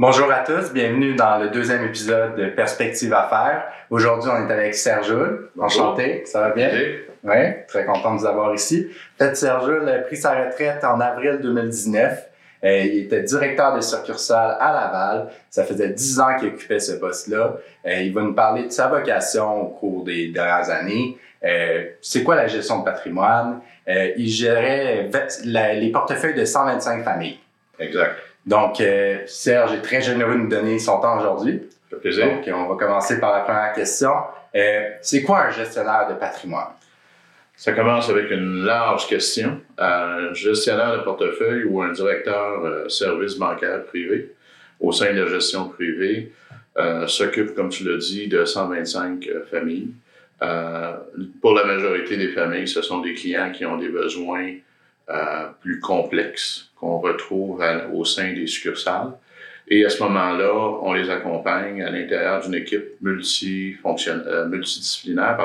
Bonjour à tous, bienvenue dans le deuxième épisode de Perspective Affaires. Aujourd'hui, on est avec Serge-Jules. Enchanté, ça va bien? Oui, très content de vous avoir ici. Peut-être Serge-Jules a pris sa retraite en avril 2019. Il était directeur de succursale à Laval. Ça faisait 10 ans qu'il occupait ce poste-là. Il va nous parler de sa vocation au cours des dernières années. C'est quoi la gestion de patrimoine? Il gérait les portefeuilles de 125 familles. Exact. Donc, Serge est très généreux de nous donner son temps aujourd'hui. Ça fait plaisir. Donc, on va commencer par la première question. C'est quoi un gestionnaire de patrimoine? Ça commence avec une large question. Un gestionnaire de portefeuille ou un directeur service bancaire privé au sein de la gestion privée s'occupe, comme tu l'as dit, de 125 familles. Pour la majorité des familles, ce sont des clients qui ont des besoins plus complexes qu'on retrouve au sein des succursales. Et à ce moment-là, on les accompagne à l'intérieur d'une équipe multidisciplinaire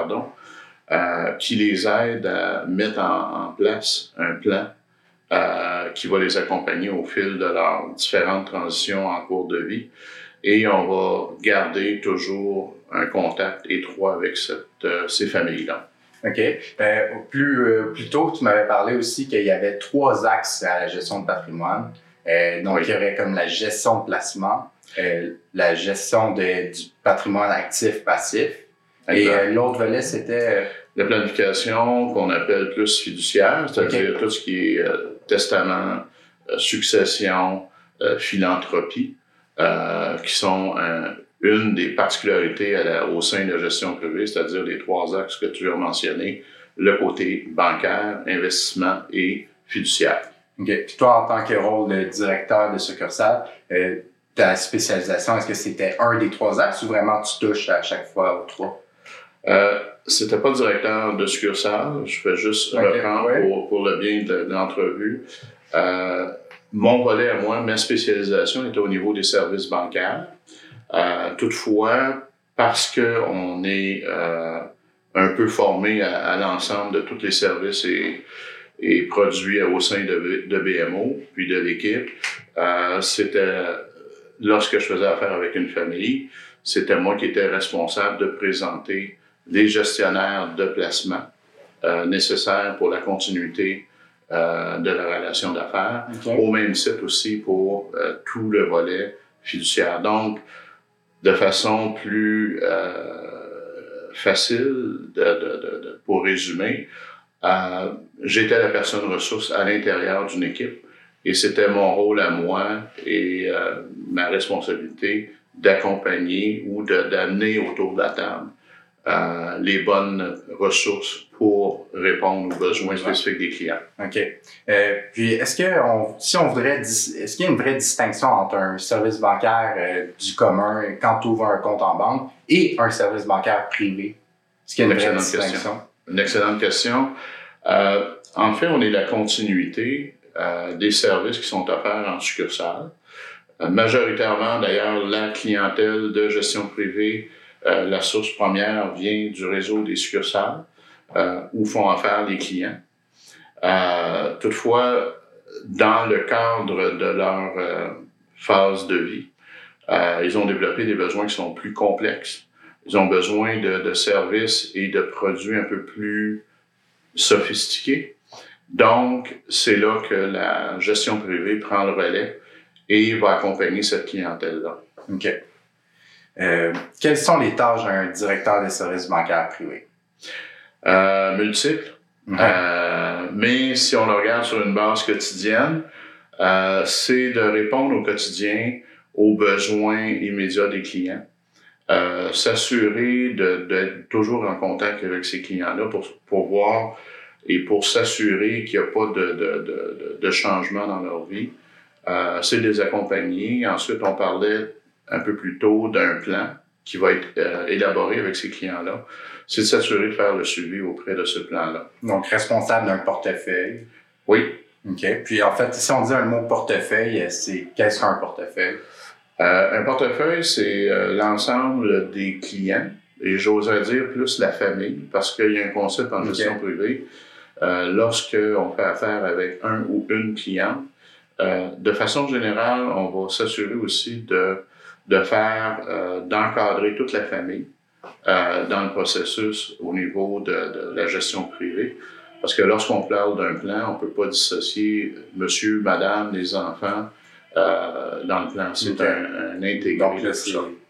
qui les aide à mettre en place un plan qui va les accompagner au fil de leurs différentes transitions en cours de vie. Et on va garder toujours un contact étroit avec ces familles-là. OK. Plus tôt, tu m'avais parlé aussi qu'il y avait 3 axes à la gestion de patrimoine. Donc, il y aurait comme la gestion de placement, la gestion du patrimoine actif-passif. Et l'autre volet, c'était... La planification qu'on appelle plus fiduciaire, c'est-à-dire tout ce qui est testament, succession, philanthropie, qui sont... Une des particularités au sein de la gestion privée, c'est-à-dire les 3 axes que tu as mentionnés, le côté bancaire, investissement et fiduciaire. OK. Puis toi, en tant que rôle de directeur de succursale, ta spécialisation, est-ce que c'était un des 3 axes ou vraiment tu touches à chaque fois aux 3? C'était pas directeur de succursale. Je vais juste reprendre pour le bien de l'entrevue. Mon volet à moi, ma spécialisation était au niveau des services bancaires. Toutefois, parce qu'on est un peu formé à l'ensemble de tous les services et produits au sein de BMO, puis de l'équipe, c'était lorsque je faisais affaire avec une famille, c'était moi qui étais responsable de présenter les gestionnaires de placement nécessaires pour la continuité de la relation d'affaires, au même titre aussi pour tout le volet fiduciaire. Donc, de façon plus facile, pour résumer, j'étais la personne ressource à l'intérieur d'une équipe et c'était mon rôle à moi et ma responsabilité d'accompagner ou d'amener autour de la table les bonnes ressources pour répondre aux besoins spécifiques des clients. OK. Puis, est-ce qu'il y a une vraie distinction entre un service bancaire du commun quand tu ouvres un compte en banque et un service bancaire privé? Est-ce qu'il y a une vraie distinction? Une excellente question. En fait, on est la continuité des services qui sont offerts en succursale. Majoritairement, d'ailleurs, la clientèle de gestion privée, la source première vient du réseau des succursales où font affaire les clients. Toutefois, dans le cadre de leur phase de vie, ils ont développé des besoins qui sont plus complexes. Ils ont besoin de services et de produits un peu plus sophistiqués. Donc, c'est là que la gestion privée prend le relais et va accompagner cette clientèle-là. OK. Quelles sont les tâches d'un directeur de services bancaires privés? Multiples. Mm-hmm. Mais si on le regarde sur une base quotidienne, c'est de répondre au quotidien aux besoins immédiats des clients, s'assurer d'être toujours en contact avec ces clients-là pour voir et pour s'assurer qu'il n'y a pas de changement dans leur vie. C'est de les accompagner. Ensuite, on parlait un peu plus tôt d'un plan qui va être élaboré avec ces clients-là, c'est de s'assurer de faire le suivi auprès de ce plan-là. Donc, responsable d'un portefeuille. Oui. OK. Puis, en fait, si on dit un mot portefeuille, qu'est-ce qu'un portefeuille? Un portefeuille, c'est l'ensemble des clients, et j'oserais dire plus la famille, parce qu'il y a un concept en gestion privée. Lorsqu'on fait affaire avec un ou une cliente, De façon générale, on va s'assurer aussi de faire d'encadrer toute la famille dans le processus au niveau de la gestion privée. Parce que lorsqu'on parle d'un plan, on ne peut pas dissocier monsieur, madame, les enfants dans le plan. C'est un intégré. Donc là,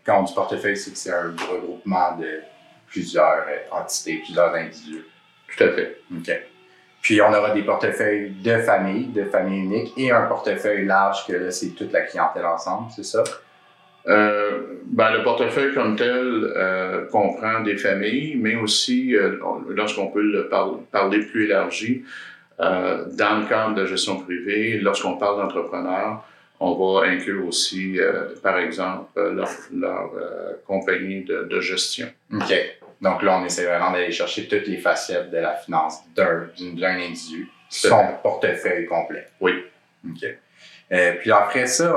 quand on dit portefeuille, c'est que c'est un regroupement de plusieurs entités, plusieurs individus. Tout à fait. OK. Puis on aura des portefeuilles de famille unique, et un portefeuille large que là, c'est toute la clientèle ensemble, c'est ça? Le portefeuille comme tel comprend des familles, mais aussi, lorsqu'on peut le parler plus élargi, dans le cadre de la gestion privée, lorsqu'on parle d'entrepreneurs, on va inclure aussi, par exemple, leur compagnie de gestion. OK. Donc là, on essaie vraiment d'aller chercher toutes les facettes de la finance d'un individu, son portefeuille complet. Oui. OK. Puis après ça,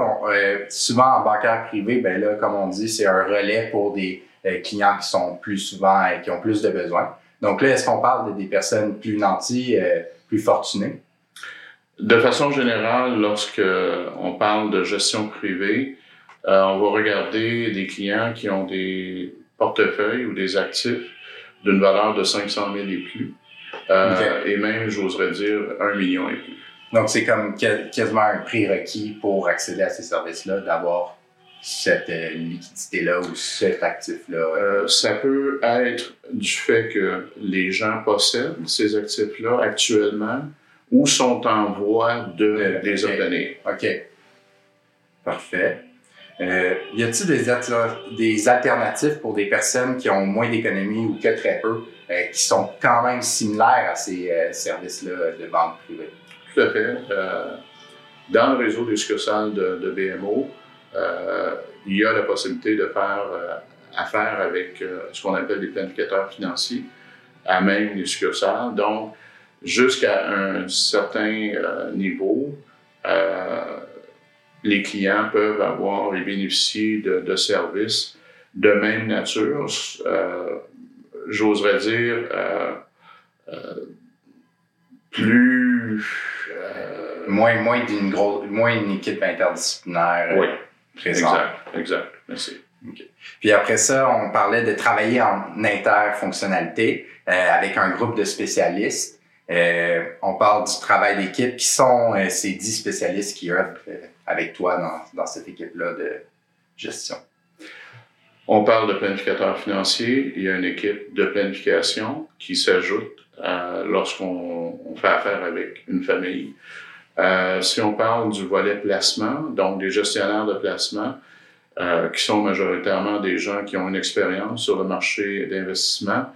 souvent en bancaire privé, ben là, comme on dit, c'est un relais pour des clients qui sont plus souvent, qui ont plus de besoins. Donc là, est-ce qu'on parle des personnes plus nantis, plus fortunées? De façon générale, lorsqu'on parle de gestion privée, on va regarder des clients qui ont des portefeuilles ou des actifs d'une valeur de 500 000 et plus, et même, j'oserais dire, 1 million et plus. Donc, c'est comme quasiment un prérequis pour accéder à ces services-là, d'avoir cette liquidité-là ou cet actif-là. Ça peut être du fait que les gens possèdent ces actifs-là actuellement ou sont en voie de les obtenir. OK. Parfait. Y a-t-il des alternatives pour des personnes qui ont moins d'économie ou que très peu, qui sont quand même similaires à ces services-là de banque privée? Tout à fait. Dans le réseau des succursales de BMO, il y a la possibilité de faire affaire avec ce qu'on appelle des planificateurs financiers à même les succursales. Donc, jusqu'à un certain niveau, les clients peuvent avoir et bénéficier de services de même nature, j'oserais dire plus... Moins une équipe interdisciplinaire présente. Exact. Merci. Okay. Puis après ça, on parlait de travailler en interfonctionnalité avec un groupe de spécialistes. On parle du travail d'équipe. Qui sont ces 10 spécialistes qui œuvrent avec toi dans cette équipe-là de gestion? On parle de planificateurs financiers. Il y a une équipe de planification qui s'ajoute lorsqu'on fait affaire avec une famille. Si on parle du volet placement, donc des gestionnaires de placement, qui sont majoritairement des gens qui ont une expérience sur le marché d'investissement,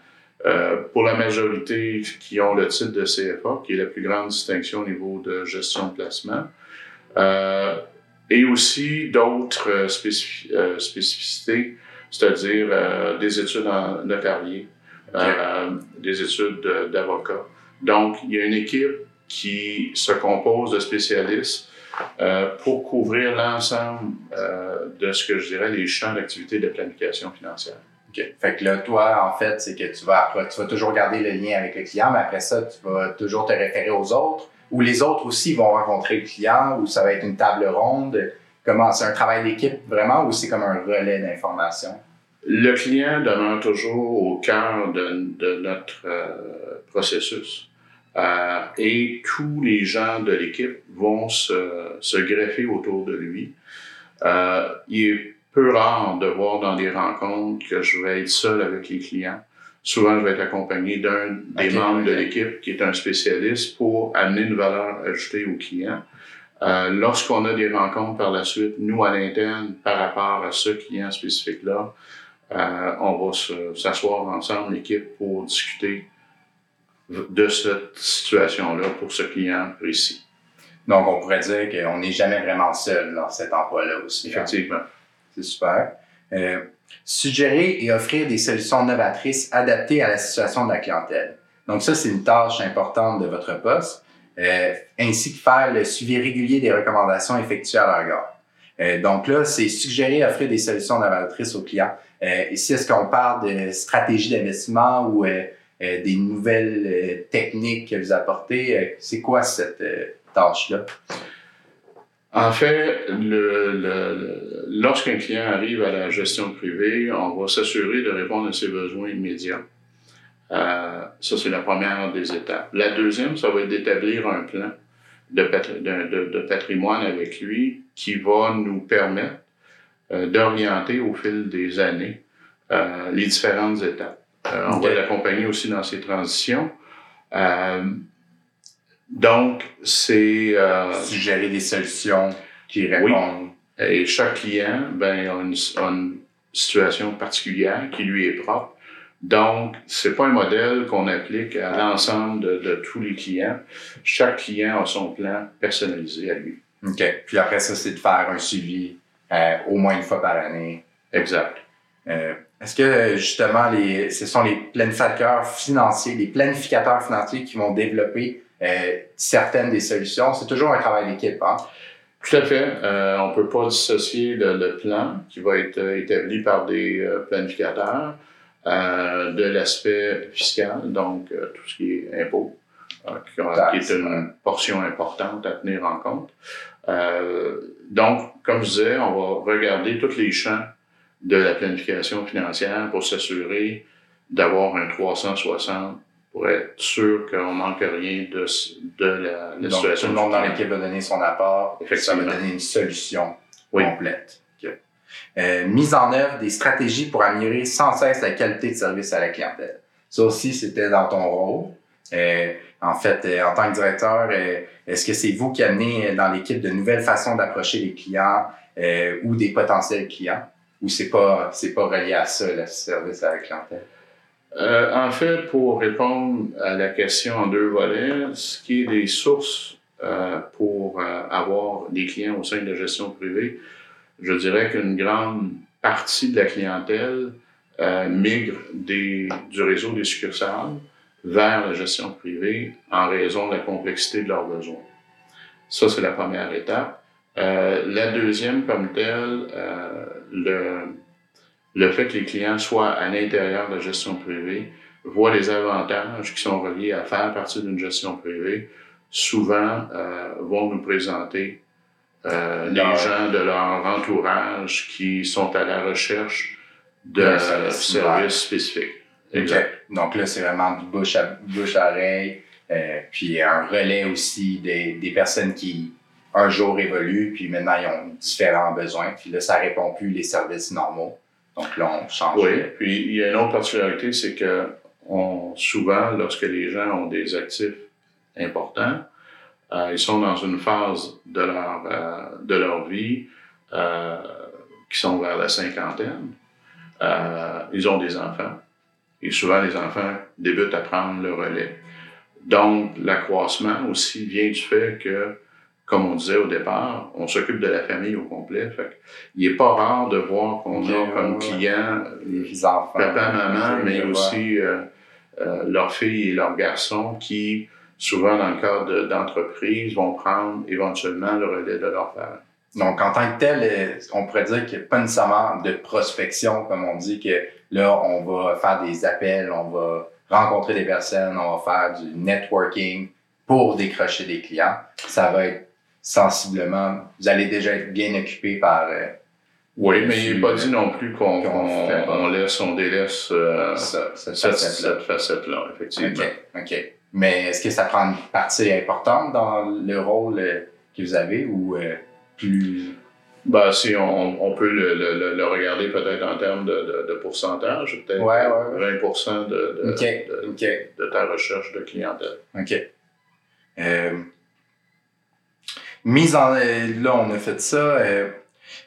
pour la majorité qui ont le titre de CFA, qui est la plus grande distinction au niveau de gestion de placement, et aussi d'autres spécificités, c'est-à-dire des études en notarié, des études d'avocat. Donc, il y a une équipe qui se compose de spécialistes pour couvrir l'ensemble de ce que je dirais les champs d'activité de planification financière. OK. Fait que là, toi, en fait, c'est que tu vas toujours garder le lien avec le client, mais après ça, tu vas toujours te référer aux autres, ou les autres aussi vont rencontrer le client, ou ça va être une table ronde. Comment, c'est un travail d'équipe vraiment, ou c'est comme un relais d'information? Le client demeure toujours au cœur de notre processus. Et tous les gens de l'équipe vont se greffer autour de lui. Il est peu rare de voir dans des rencontres que je vais être seul avec les clients. Souvent, je vais être accompagné d'un des membres de l'équipe qui est un spécialiste pour amener une valeur ajoutée aux clients. Lorsqu'on a des rencontres par la suite, nous à l'interne, par rapport à ce client spécifique-là, on va s'asseoir ensemble, l'équipe, pour discuter de cette situation-là pour ce client précis. Donc, on pourrait dire qu'on n'est jamais vraiment seul dans cet emploi-là aussi. Effectivement. C'est super. Suggérer et offrir des solutions novatrices adaptées à la situation de la clientèle. Donc ça, c'est une tâche importante de votre poste, ainsi que faire le suivi régulier des recommandations effectuées à leur égard. Donc là, c'est suggérer et offrir des solutions novatrices aux clients. Ici, est-ce qu'on parle de stratégie d'investissement ou... des nouvelles techniques que vous apportez. C'est quoi cette tâche-là? En fait, lorsqu'un client arrive à la gestion privée, on va s'assurer de répondre à ses besoins immédiats. Ça, c'est la première des étapes. La deuxième, ça va être d'établir un plan de patrimoine avec lui qui va nous permettre d'orienter au fil des années les différentes étapes. On va l'accompagner aussi dans ses transitions. Donc, c'est... suggérer des solutions qui répondent. Oui. Et chaque client a une situation particulière qui lui est propre. Donc, c'est pas un modèle qu'on applique à l'ensemble de tous les clients. Chaque client a son plan personnalisé à lui. OK. Puis après ça, c'est de faire un suivi au moins une fois par année. Exact. Est-ce que, justement, ce sont les planificateurs financiers, qui vont développer certaines des solutions? C'est toujours un travail d'équipe, hein? Tout à fait. On peut pas dissocier le plan qui va être établi par des planificateurs de l'aspect fiscal, donc tout ce qui est impôt, qui est une portion importante à tenir en compte. Donc, comme je disais, on va regarder tous les champs de la planification financière pour s'assurer d'avoir un 360 pour être sûr qu'on ne manque rien de la donc, situation. Tout le monde dans l'équipe va donner son apport. Effectivement. Ça va donner une solution complète. Okay. Mise en œuvre des stratégies pour améliorer sans cesse la qualité de service à la clientèle. Ça aussi, c'était dans ton rôle. En fait, en tant que directeur, est-ce que c'est vous qui amenez dans l'équipe de nouvelles façons d'approcher les clients ou des potentiels clients? Ou c'est pas relié à ça, le service à la clientèle? En fait, pour répondre à la question en deux volets, ce qui est des sources pour avoir des clients au sein de la gestion privée, je dirais qu'une grande partie de la clientèle migre du réseau des succursales vers la gestion privée en raison de la complexité de leurs besoins. Ça, c'est la première étape. La deuxième, comme telle, le fait que les clients soient à l'intérieur de la gestion privée voient les avantages qui sont reliés à faire partie d'une gestion privée, souvent vont nous présenter les gens de leur entourage qui sont à la recherche de services spécifiques. Exact. Okay. Donc là, c'est vraiment de bouche à oreille, puis un relais aussi des personnes qui un jour évoluent, puis maintenant ils ont différents besoins, puis là, ça répond plus les services normaux. Donc là, on change. Oui, puis il y a une autre particularité, c'est que souvent, lorsque les gens ont des actifs importants, ils sont dans une phase de leur vie qui sont vers la cinquantaine. Ils ont des enfants et souvent les enfants débutent à prendre le relais. Donc, l'accroissement aussi vient du fait que, comme on disait au départ, on s'occupe de la famille au complet. Fait il n'est pas rare de voir qu'on a comme client les enfants, papa, maman, mais aussi leurs filles et leurs garçons qui, souvent dans le cadre d'entreprises, vont prendre éventuellement le relais de leur père. Donc, en tant que tel, on pourrait dire qu'il n'y a pas nécessairement de prospection, comme on dit, que là, on va faire des appels, on va rencontrer des personnes, on va faire du networking pour décrocher des clients. Ça va être sensiblement, vous allez déjà être bien occupé par... oui, mais il n'est pas dit non plus qu'on laisse, on délaisse cette facette-là, effectivement. OK. Mais est-ce que ça prend une partie importante dans le rôle que vous avez ou plus... Ben, si on peut le regarder peut-être en termes de pourcentage, peut-être 20% de ta recherche de clientèle. OK. Là, on a fait ça.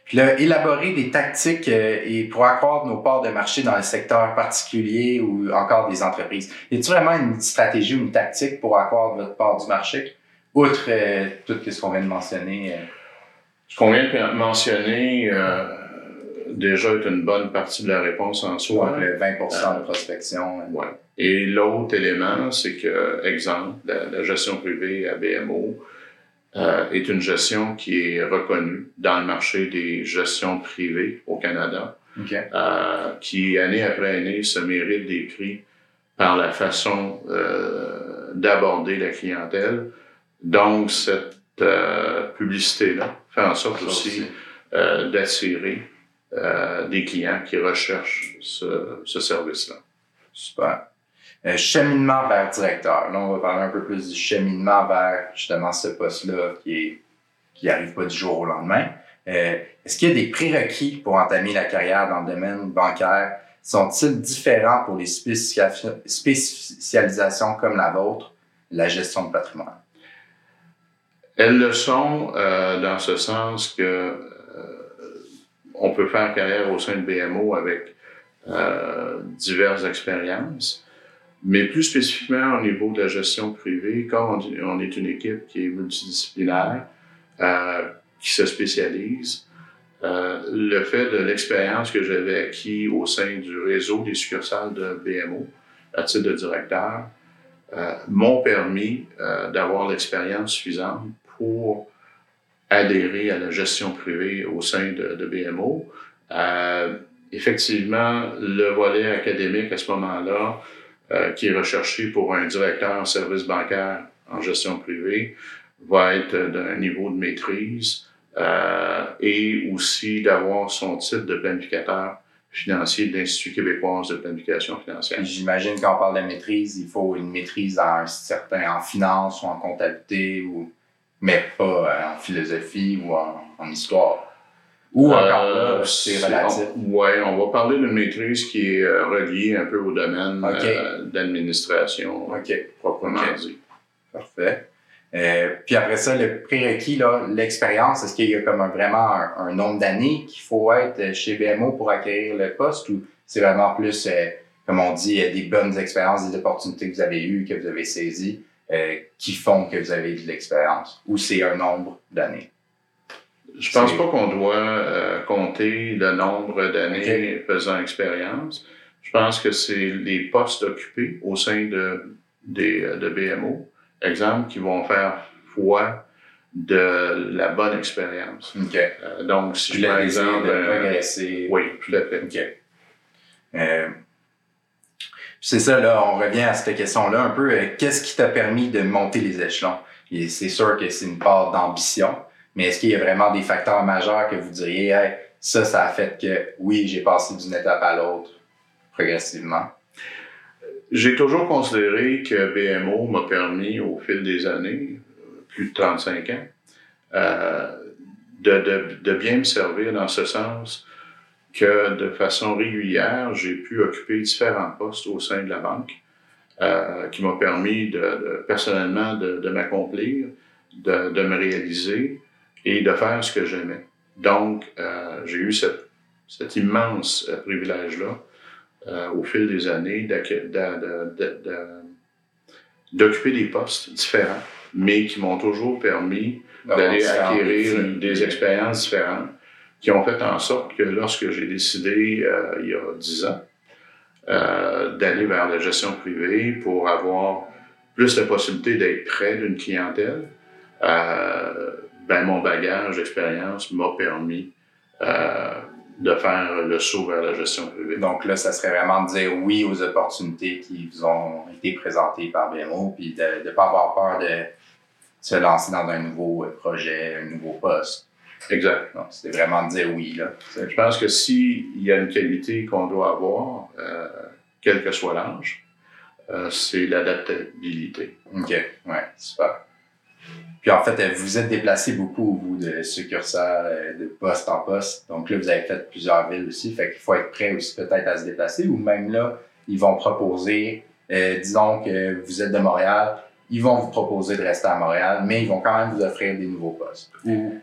Puis là, élaborer des tactiques et pour accroître nos parts de marché dans le secteur particulier ou encore des entreprises. Y a-t-il vraiment une stratégie ou une tactique pour accroître votre part du marché, outre tout ce qu'on vient de mentionner? Ce qu'on vient de mentionner déjà est une bonne partie de la réponse en soi. Donc, le 20% de prospection. Oui. Et l'autre élément, c'est que, exemple, la gestion privée à BMO est une gestion qui est reconnue dans le marché des gestions privées au Canada, qui, année après année, se mérite des prix par la façon d'aborder la clientèle. Donc, cette publicité-là fait en sorte aussi d'attirer des clients qui recherchent ce service-là. Super. Cheminement vers directeur. Là, on va parler un peu plus du cheminement vers justement ce poste-là qui n'arrive pas du jour au lendemain. Est-ce qu'il y a des prérequis pour entamer la carrière dans le domaine bancaire? Sont-ils différents pour les spécialisations comme la vôtre, la gestion de patrimoine? Elles le sont dans ce sens que on peut faire carrière au sein de BMO avec diverses expériences, mais plus spécifiquement au niveau de la gestion privée, quand on est une équipe qui est multidisciplinaire, qui se spécialise, le fait de l'expérience que j'avais acquise au sein du réseau des succursales de BMO, à titre de directeur, m'ont permis d'avoir l'expérience suffisante pour adhérer à la gestion privée au sein de BMO. Effectivement, le volet académique à ce moment-là, qui est recherché pour un directeur en service bancaire en gestion privée, va être d'un niveau de maîtrise et aussi d'avoir son titre de planificateur financier de l'Institut québécois de planification financière. Et j'imagine qu'on parle de maîtrise, il faut une maîtrise en finance ou en comptabilité, mais pas en philosophie ou en histoire. Ou encore là, c'est relatif. Oui, on va parler d'une maîtrise qui est reliée un peu au domaine d'administration proprement dit. Parfait. Puis après ça, le prérequis, là, l'expérience, est-ce qu'il y a comme vraiment un nombre d'années qu'il faut être chez BMO pour acquérir le poste ou c'est vraiment plus, comme on dit, des bonnes expériences, des opportunités que vous avez eues, que vous avez saisies, qui font que vous avez de l'expérience ou c'est un nombre d'années? Je pense pas qu'on doit compter le nombre d'années faisant expérience. Je pense que c'est les postes occupés au sein de BMO. Exemple, qui vont faire foi de la bonne expérience. Okay. Donc, si par exemple... progresser. Oui, tout à fait. Okay. C'est ça, là, on revient à cette question-là un peu. Qu'est-ce qui t'a permis de monter les échelons? Et c'est sûr que c'est une part d'ambition, mais est-ce qu'il y a vraiment des facteurs majeurs que vous diriez, hey, ça a fait que, oui, j'ai passé d'une étape à l'autre progressivement? J'ai toujours considéré que BMO m'a permis, au fil des années, plus de 35 ans, de bien me servir dans ce sens que, de façon régulière, j'ai pu occuper différents postes au sein de la banque, qui m'a permis personnellement de m'accomplir, de me réaliser et de faire ce que j'aimais. Donc, j'ai eu cet immense privilège-là au fil des années, d'occuper des postes différents, mais qui m'ont toujours permis d'aller acquérir des expériences différentes, qui ont fait en sorte que lorsque j'ai décidé, il y a 10 ans, d'aller vers la gestion privée pour avoir plus la possibilité d'être près d'une clientèle, mon bagage d'expérience m'a permis de faire le saut vers la gestion privée. Donc là, ça serait vraiment de dire oui aux opportunités qui vous ont été présentées par BMO, puis de ne pas avoir peur de se lancer dans un nouveau projet, un nouveau poste. Exact. Donc, c'est vraiment de dire oui, là. Je pense que s'il y a une qualité qu'on doit avoir, quel que soit l'âge, c'est l'adaptabilité. OK. Oui, super. Puis en fait, vous êtes déplacé beaucoup, vous, de succursales, de poste en poste. Donc là, vous avez fait plusieurs villes aussi. Fait qu'il faut être prêt aussi peut-être à se déplacer. Ou même là, ils vont proposer, disons que vous êtes de Montréal, ils vont vous proposer de rester à Montréal, mais ils vont quand même vous offrir des nouveaux postes. Ou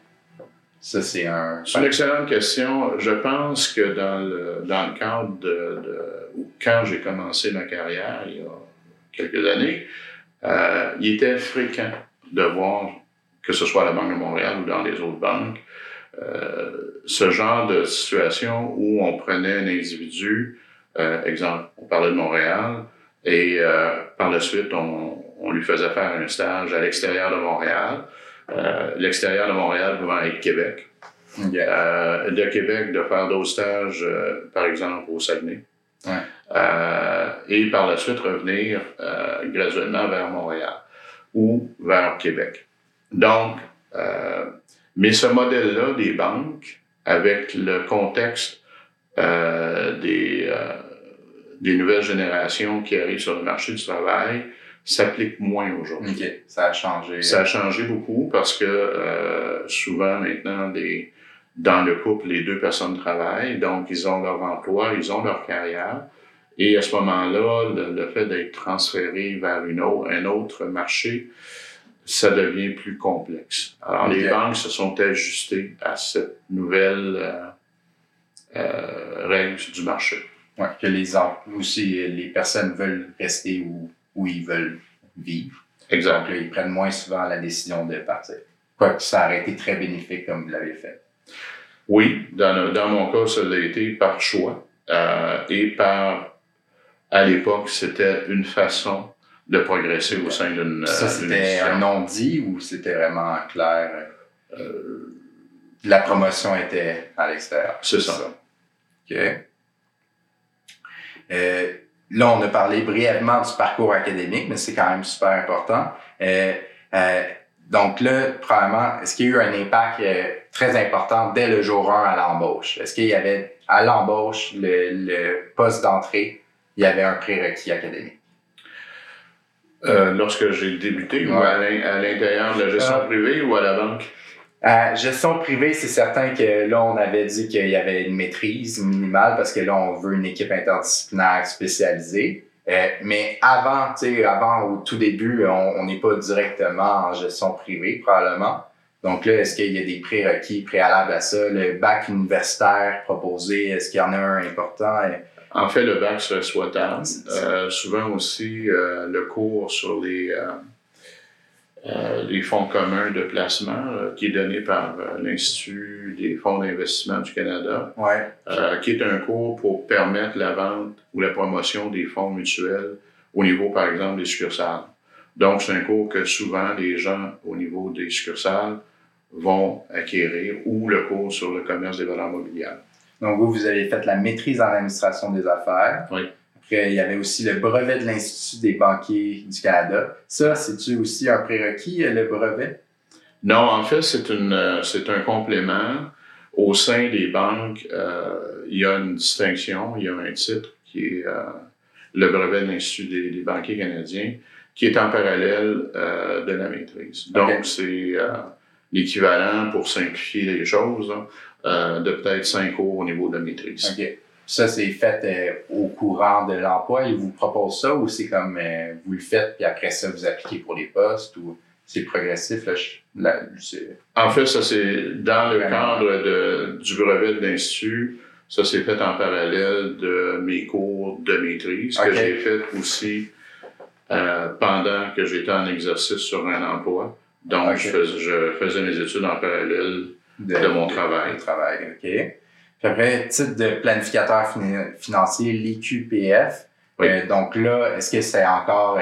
ça, c'est une excellente question. Je pense que dans le cadre quand j'ai commencé ma carrière, il y a quelques années, il était fréquent de voir, que ce soit à la Banque de Montréal ou dans les autres banques, ce genre de situation où on prenait un individu, exemple, on parlait de Montréal, et par la suite, on lui faisait faire un stage à l'extérieur de Montréal. L'extérieur de Montréal pouvant être Québec. Okay. De Québec, de faire d'autres stages, par exemple, au Saguenay. Ouais. Et par la suite, revenir graduellement vers Montréal ou vers Québec. Donc, Mais ce modèle-là des banques, avec le contexte des nouvelles générations qui arrivent sur le marché du travail, s'applique moins aujourd'hui. Okay. Ça a changé. Ça a changé beaucoup parce que souvent maintenant, dans le couple, les deux personnes travaillent, donc ils ont leur emploi, ils ont leur carrière. Et à ce moment-là, le fait d'être transféré vers un autre marché, ça devient plus complexe. Alors, okay. Les banques se sont ajustées à cette nouvelle règle du marché. Oui, que les aussi les personnes veulent rester où ils veulent vivre. Exact. Donc, là, ils prennent moins souvent la décision de partir. Quoique ça aurait été très bénéfique comme vous l'avez fait. Oui, dans mon cas, ça l'a été par choix. À l'époque, c'était une façon de progresser au sein d'une... Ça, c'était un non-dit ou c'était vraiment clair? La promotion était à l'extérieur. C'est ça. OK. Là, on a parlé brièvement du parcours académique, mais c'est quand même super important. Donc là, probablement, est-ce qu'il y a eu un impact très important dès le jour 1 à l'embauche? Est-ce qu'il y avait, à l'embauche, le poste d'entrée, il y avait un prérequis académique? Lorsque j'ai débuté, ouais. Ou à l'intérieur de la gestion privée ou à la banque? À gestion privée, c'est certain que là, on avait dit qu'il y avait une maîtrise minimale parce que là, on veut une équipe interdisciplinaire spécialisée. Mais avant, au tout début, on n'est pas directement en gestion privée, probablement. Donc là, est-ce qu'il y a des prérequis préalables à ça? Le bac universitaire proposé, est-ce qu'il y en a un important? En fait, le bac serait souhaitable. Souvent aussi, le cours sur les fonds communs de placement qui est donné par l'Institut des fonds d'investissement du Canada, ouais. Qui est un cours pour permettre la vente ou la promotion des fonds mutuels au niveau, par exemple, des succursales. Donc, c'est un cours que souvent les gens au niveau des succursales vont acquérir, ou le cours sur le commerce des valeurs mobilières. Donc, vous avez fait la maîtrise en administration des affaires. Oui. Après, il y avait aussi le brevet de l'Institut des banquiers du Canada. Ça, c'est-tu aussi un prérequis, le brevet? Non, en fait, c'est un complément. Au sein des banques, il y a une distinction, il y a un titre qui est le brevet de l'Institut des banquiers canadiens, qui est en parallèle de la maîtrise. Donc, okay. C'est l'équivalent, pour simplifier les choses, hein, de peut-être 5 cours au niveau de la maîtrise. OK. Ça, c'est fait au courant de l'emploi. Ils vous proposent ça ou c'est comme vous le faites puis après ça, vous appliquez pour les postes ou c'est progressif? En fait, ça, c'est dans le cadre du brevet de l'Institut. Ça, c'est fait en parallèle de mes cours de maîtrise que j'ai fait aussi pendant que j'étais en exercice sur un emploi. Donc, je faisais mes études en parallèle de mon travail. OK. Puis après, titre de planificateur financier, l'IQPF. Oui. Donc là, est-ce que c'est encore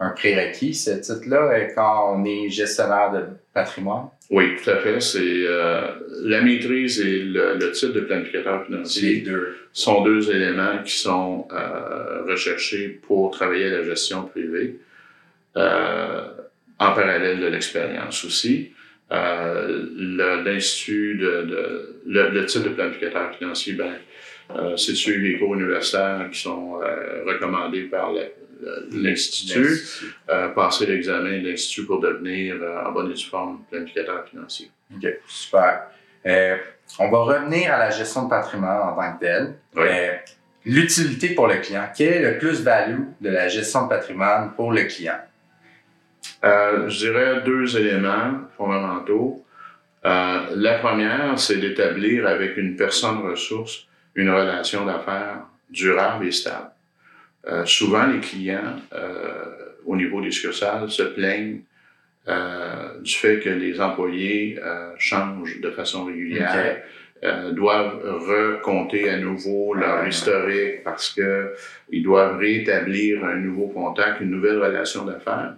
un prérequis, ce titre-là, quand on est gestionnaire de patrimoine? Oui, tout à fait. C'est la maîtrise et le titre de planificateur financier sont deux éléments qui sont recherchés pour travailler à la gestion privée, en parallèle de l'expérience aussi. Le titre de planificateur financier, c'est de suivre les cours universitaires qui sont recommandés par l'Institut, passer l'examen de l'Institut pour devenir en bonne et due forme planificateur financier. OK, super. On va revenir à la gestion de patrimoine en tant que telle. Oui. L'utilité pour le client. Quelle est le plus-value de la gestion de patrimoine pour le client? Je dirais deux éléments fondamentaux. La première, c'est d'établir avec une personne ressource une relation d'affaires durable et stable. Souvent, les clients, au niveau des succursales, se plaignent du fait que les employés changent de façon régulière, doivent recompter à nouveau leur historique parce qu'ils doivent rétablir un nouveau contact, une nouvelle relation d'affaires.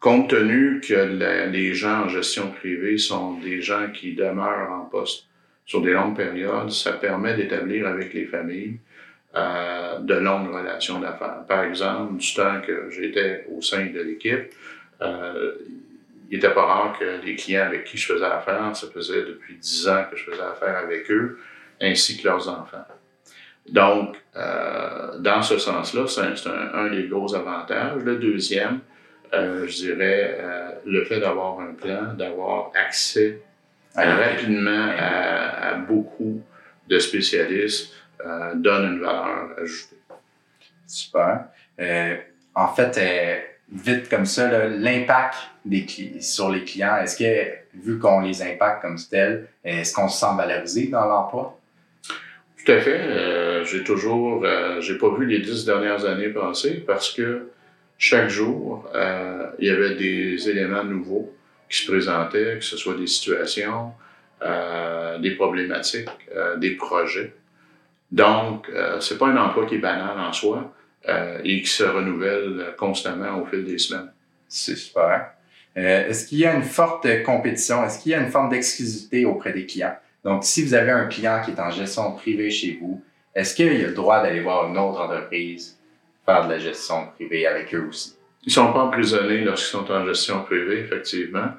Compte tenu que les gens en gestion privée sont des gens qui demeurent en poste sur des longues périodes, ça permet d'établir avec les familles de longues relations d'affaires. Par exemple, du temps que j'étais au sein de l'équipe, il n'était pas rare que les clients avec qui je faisais affaire, ça faisait depuis 10 ans que je faisais affaire avec eux, ainsi que leurs enfants. Donc, dans ce sens-là, c'est un des gros avantages. Le deuxième, je dirais, le fait d'avoir un plan, d'avoir accès rapidement à beaucoup de spécialistes donne une valeur ajoutée. Super. En fait, vite comme ça, là, l'impact sur les clients, est-ce que, vu qu'on les impacte comme tel, est-ce qu'on se sent valorisé dans l'emploi? Tout à fait. J'ai pas vu les 10 dernières années passer parce que chaque jour, il y avait des éléments nouveaux qui se présentaient, que ce soit des situations, des problématiques, des projets. Donc, c'est pas un emploi qui est banal en soi. Et qui se renouvelle constamment au fil des semaines. C'est super. Est-ce qu'il y a une forte compétition? Est-ce qu'il y a une forme d'exclusivité auprès des clients? Donc, si vous avez un client qui est en gestion privée chez vous, est-ce qu'il a le droit d'aller voir une autre entreprise faire de la gestion privée avec eux aussi? Ils ne sont pas emprisonnés lorsqu'ils sont en gestion privée, effectivement.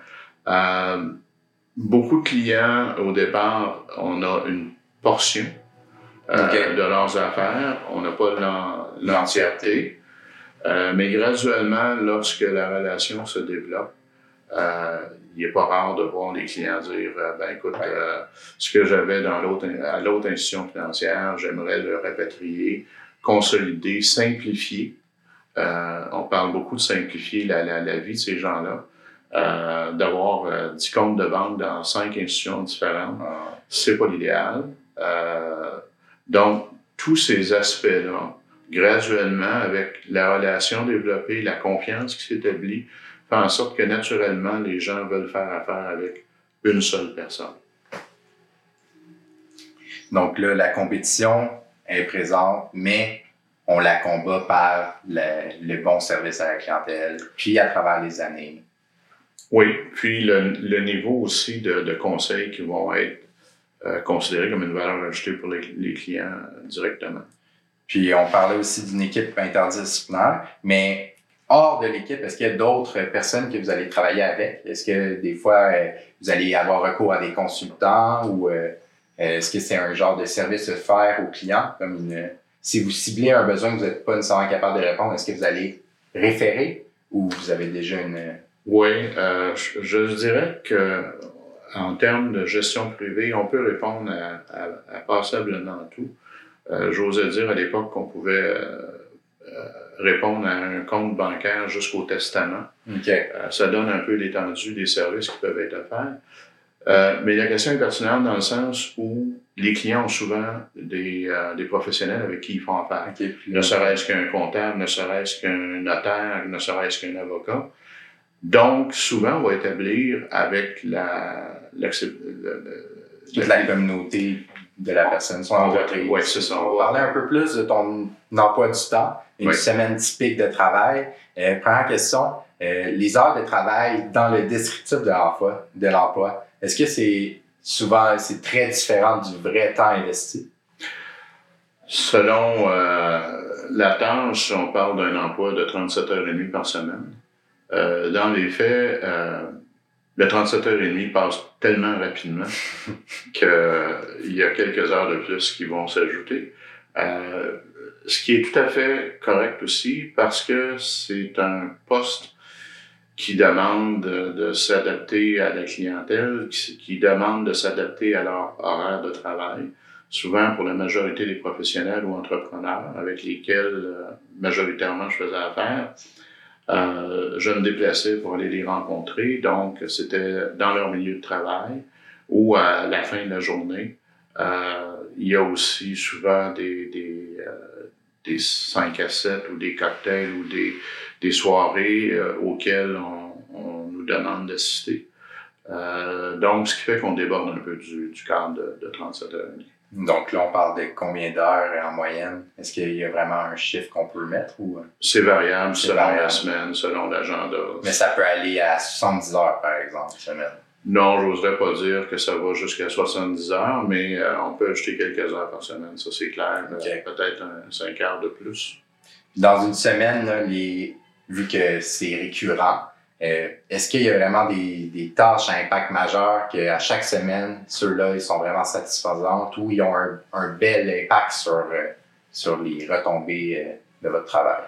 Beaucoup de clients, au départ, on a une portion de leurs affaires. On n'a pas l'entièreté. Mais graduellement, lorsque la relation se développe, il n'est pas rare de voir les clients dire « Ben écoute, ce que j'avais à l'autre institution financière, j'aimerais le rapatrier, consolider, simplifier. On parle beaucoup de simplifier la vie de ces gens-là. D'avoir 10 comptes de banque dans 5 institutions différentes, c'est pas l'idéal. Donc, tous ces aspects-là, graduellement, avec la relation développée, la confiance qui s'établit, fait en sorte que naturellement, les gens veulent faire affaire avec une seule personne. Donc là, la compétition est présente, mais on la combat par le bon service à la clientèle, puis à travers les années. Oui, puis le niveau aussi de conseils qui vont être considéré comme une valeur ajoutée pour les clients directement. Puis on parlait aussi d'une équipe interdisciplinaire, mais hors de l'équipe, est-ce qu'il y a d'autres personnes que vous allez travailler avec? Est-ce que des fois, vous allez avoir recours à des consultants ou est-ce que c'est un genre de service offert aux clients? Si vous ciblez un besoin que vous n'êtes pas nécessairement capable de répondre, est-ce que vous allez référer ou vous avez déjà une... Oui, je dirais que... En termes de gestion privée, on peut répondre à passablement tout. J'osais dire à l'époque qu'on pouvait répondre à un compte bancaire jusqu'au testament. Okay. Ça donne un peu l'étendue des services qui peuvent être offerts. Mais la question est pertinente dans le sens où les clients ont souvent des professionnels avec qui ils font affaire. Okay. Ne serait-ce qu'un comptable, ne serait-ce qu'un notaire, ne serait-ce qu'un avocat. Donc, souvent, on va établir avec toute la communauté de la personne. Oui, c'est ça. On va parler un peu plus de ton emploi du temps, une semaine typique de travail. Première question, les heures de travail dans le descriptif de l'emploi, est-ce que c'est très différent du vrai temps investi? Selon la tâche, on parle d'un emploi de 37h30 par semaine. Dans les faits, le 37h30 passe tellement rapidement qu'il y a quelques heures de plus qui vont s'ajouter. Ce qui est tout à fait correct aussi parce que c'est un poste qui demande de s'adapter à la clientèle, qui demande de s'adapter à leur horaire de travail. Souvent, pour la majorité des professionnels ou entrepreneurs avec lesquels majoritairement je faisais affaire, je me déplaçais pour aller les rencontrer, donc c'était dans leur milieu de travail ou à la fin de la journée. Il y a aussi souvent des 5 à 7 ou des cocktails ou des soirées auxquelles on nous demande d'assister. Donc, ce qui fait qu'on déborde un peu du cadre de 37 heures. Donc là, on parle de combien d'heures en moyenne? Est-ce qu'il y a vraiment un chiffre qu'on peut mettre? Ou... C'est variable selon la semaine, selon l'agenda. Mais ça peut aller à 70 heures, par exemple, semaine? Non, j'oserais pas dire que ça va jusqu'à 70 heures, mais on peut ajouter quelques heures par semaine, ça c'est clair. Okay. Peut-être 5 heures de plus. Dans une semaine, vu que c'est récurrent, Est-ce qu'il y a vraiment des tâches à impact majeur qu'à chaque semaine, ceux-là, ils sont vraiment satisfaisantes ou ils ont un bel impact sur les retombées de votre travail?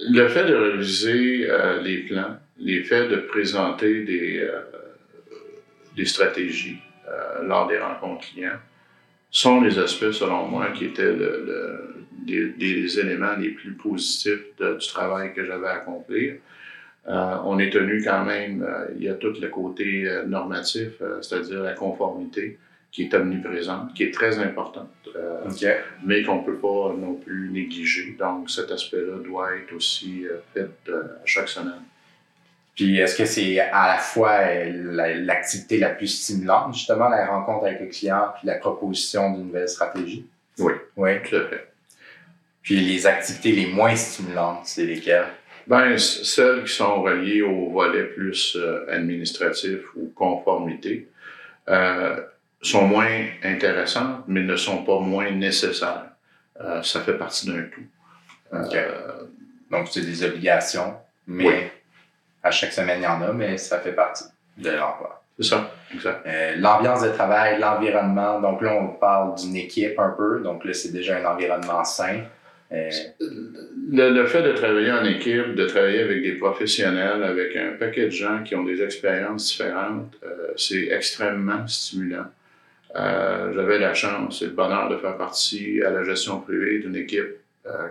Le fait de réviser les plans, le fait de présenter des stratégies lors des rencontres clients sont les aspects, selon moi, qui étaient des éléments les plus positifs du travail que j'avais à accomplir. On est tenu quand même, il y a tout le côté normatif, c'est-à-dire la conformité qui est omniprésente, qui est très importante, mais qu'on ne peut pas non plus négliger. Donc, cet aspect-là doit être aussi fait chaque semaine. Puis, est-ce que c'est à la fois l'activité la plus stimulante, justement, la rencontre avec le client puis la proposition d'une nouvelle stratégie? Oui, tout à fait. Puis, les activités les moins stimulantes, c'est lesquelles? Bien, celles qui sont reliées au volet plus administratif ou conformité sont moins intéressantes, mais ne sont pas moins nécessaires. Ça fait partie d'un tout. Donc, c'est des obligations, mais à chaque semaine, il y en a, mais ça fait partie de l'emploi. C'est ça, exact. L'ambiance de travail, l'environnement. Donc là, on parle d'une équipe un peu. Donc là, c'est déjà un environnement sain. Le fait de travailler en équipe, de travailler avec des professionnels, avec un paquet de gens qui ont des expériences différentes, c'est extrêmement stimulant. J'avais la chance et le bonheur de faire partie à la gestion privée d'une équipe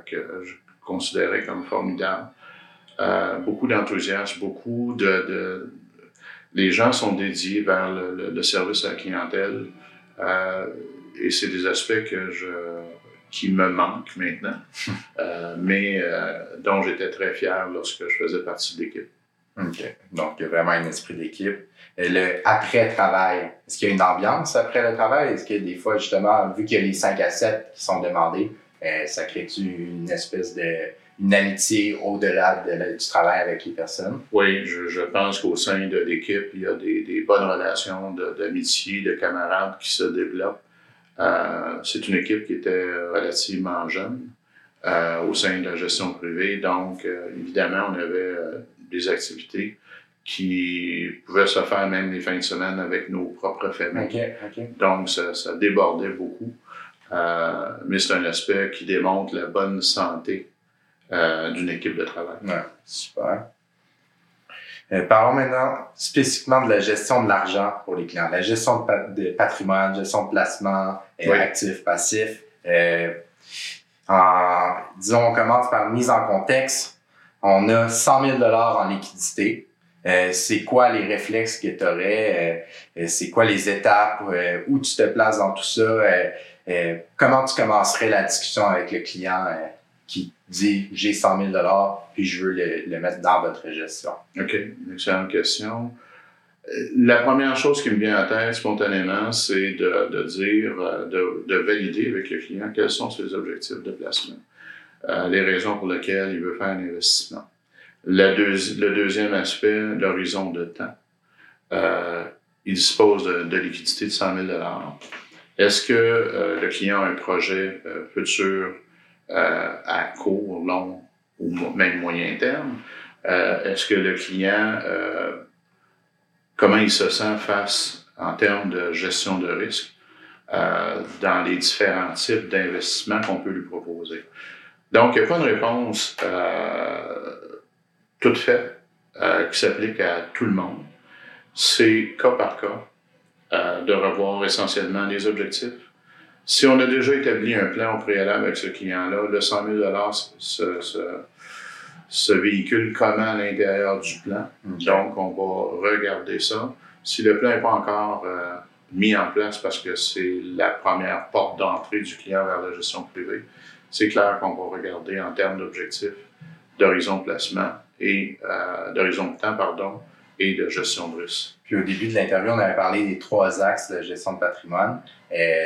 que je considérais comme formidable. Beaucoup d'enthousiasme, beaucoup de... Les gens sont dédiés vers le service à la clientèle et c'est des aspects qui me manquent maintenant, mais dont j'étais très fier lorsque je faisais partie de l'équipe. OK. Donc, il y a vraiment un esprit d'équipe. Le après-travail, est-ce qu'il y a une ambiance après le travail? Est-ce que des fois, justement, vu qu'il y a les 5 à 7 qui sont demandés, ça crée-tu une espèce une amitié au-delà du travail avec les personnes? Oui, je pense qu'au sein de l'équipe, il y a des bonnes relations d'amitié, de camarades qui se développent. C'est une équipe qui était relativement jeune au sein de la gestion privée. Donc, évidemment, on avait des activités qui pouvaient se faire même les fins de semaine avec nos propres familles. Okay. Donc, ça débordait beaucoup. Mais c'est un aspect qui démontre la bonne santé d'une équipe de travail. Ouais, super. Parlons maintenant spécifiquement de la gestion de l'argent pour les clients. La gestion de patrimoine, gestion de placement, actifs, passifs. Disons, on commence par mise en contexte. On a 100 000 $ en liquidité. C'est quoi les réflexes que tu aurais? C'est quoi les étapes? Où tu te places dans tout ça? Comment tu commencerais la discussion avec le client qui dit « j'ai 100 000 $ puis je veux le mettre dans votre gestion ». OK, excellente question. La première chose qui me vient en tête spontanément, c'est de dire, de valider avec le client quels sont ses objectifs de placement, les raisons pour lesquelles il veut faire un investissement. Le deuxième aspect, l'horizon de temps. Il dispose de liquidités de 100 000 $. Est-ce que le client a un projet futur à court, long ou même moyen terme? Est-ce que le client, comment il se sent face en termes de gestion de risque dans les différents types d'investissements qu'on peut lui proposer? Donc, il n'y a pas une réponse toute faite qui s'applique à tout le monde. C'est cas par cas de revoir essentiellement les objectifs. Si on a déjà établi un plan au préalable avec ce client-là, le 100 000 $ se véhicule comment à l'intérieur du plan. Donc, on va regarder ça. Si le plan n'est pas encore mis en place parce que c'est la première porte d'entrée du client vers la gestion privée, c'est clair qu'on va regarder en termes d'objectifs, d'horizon de placement et d'horizon de temps, et de gestion de risque. Puis au début de l'interview, on avait parlé des 3 axes de gestion de patrimoine.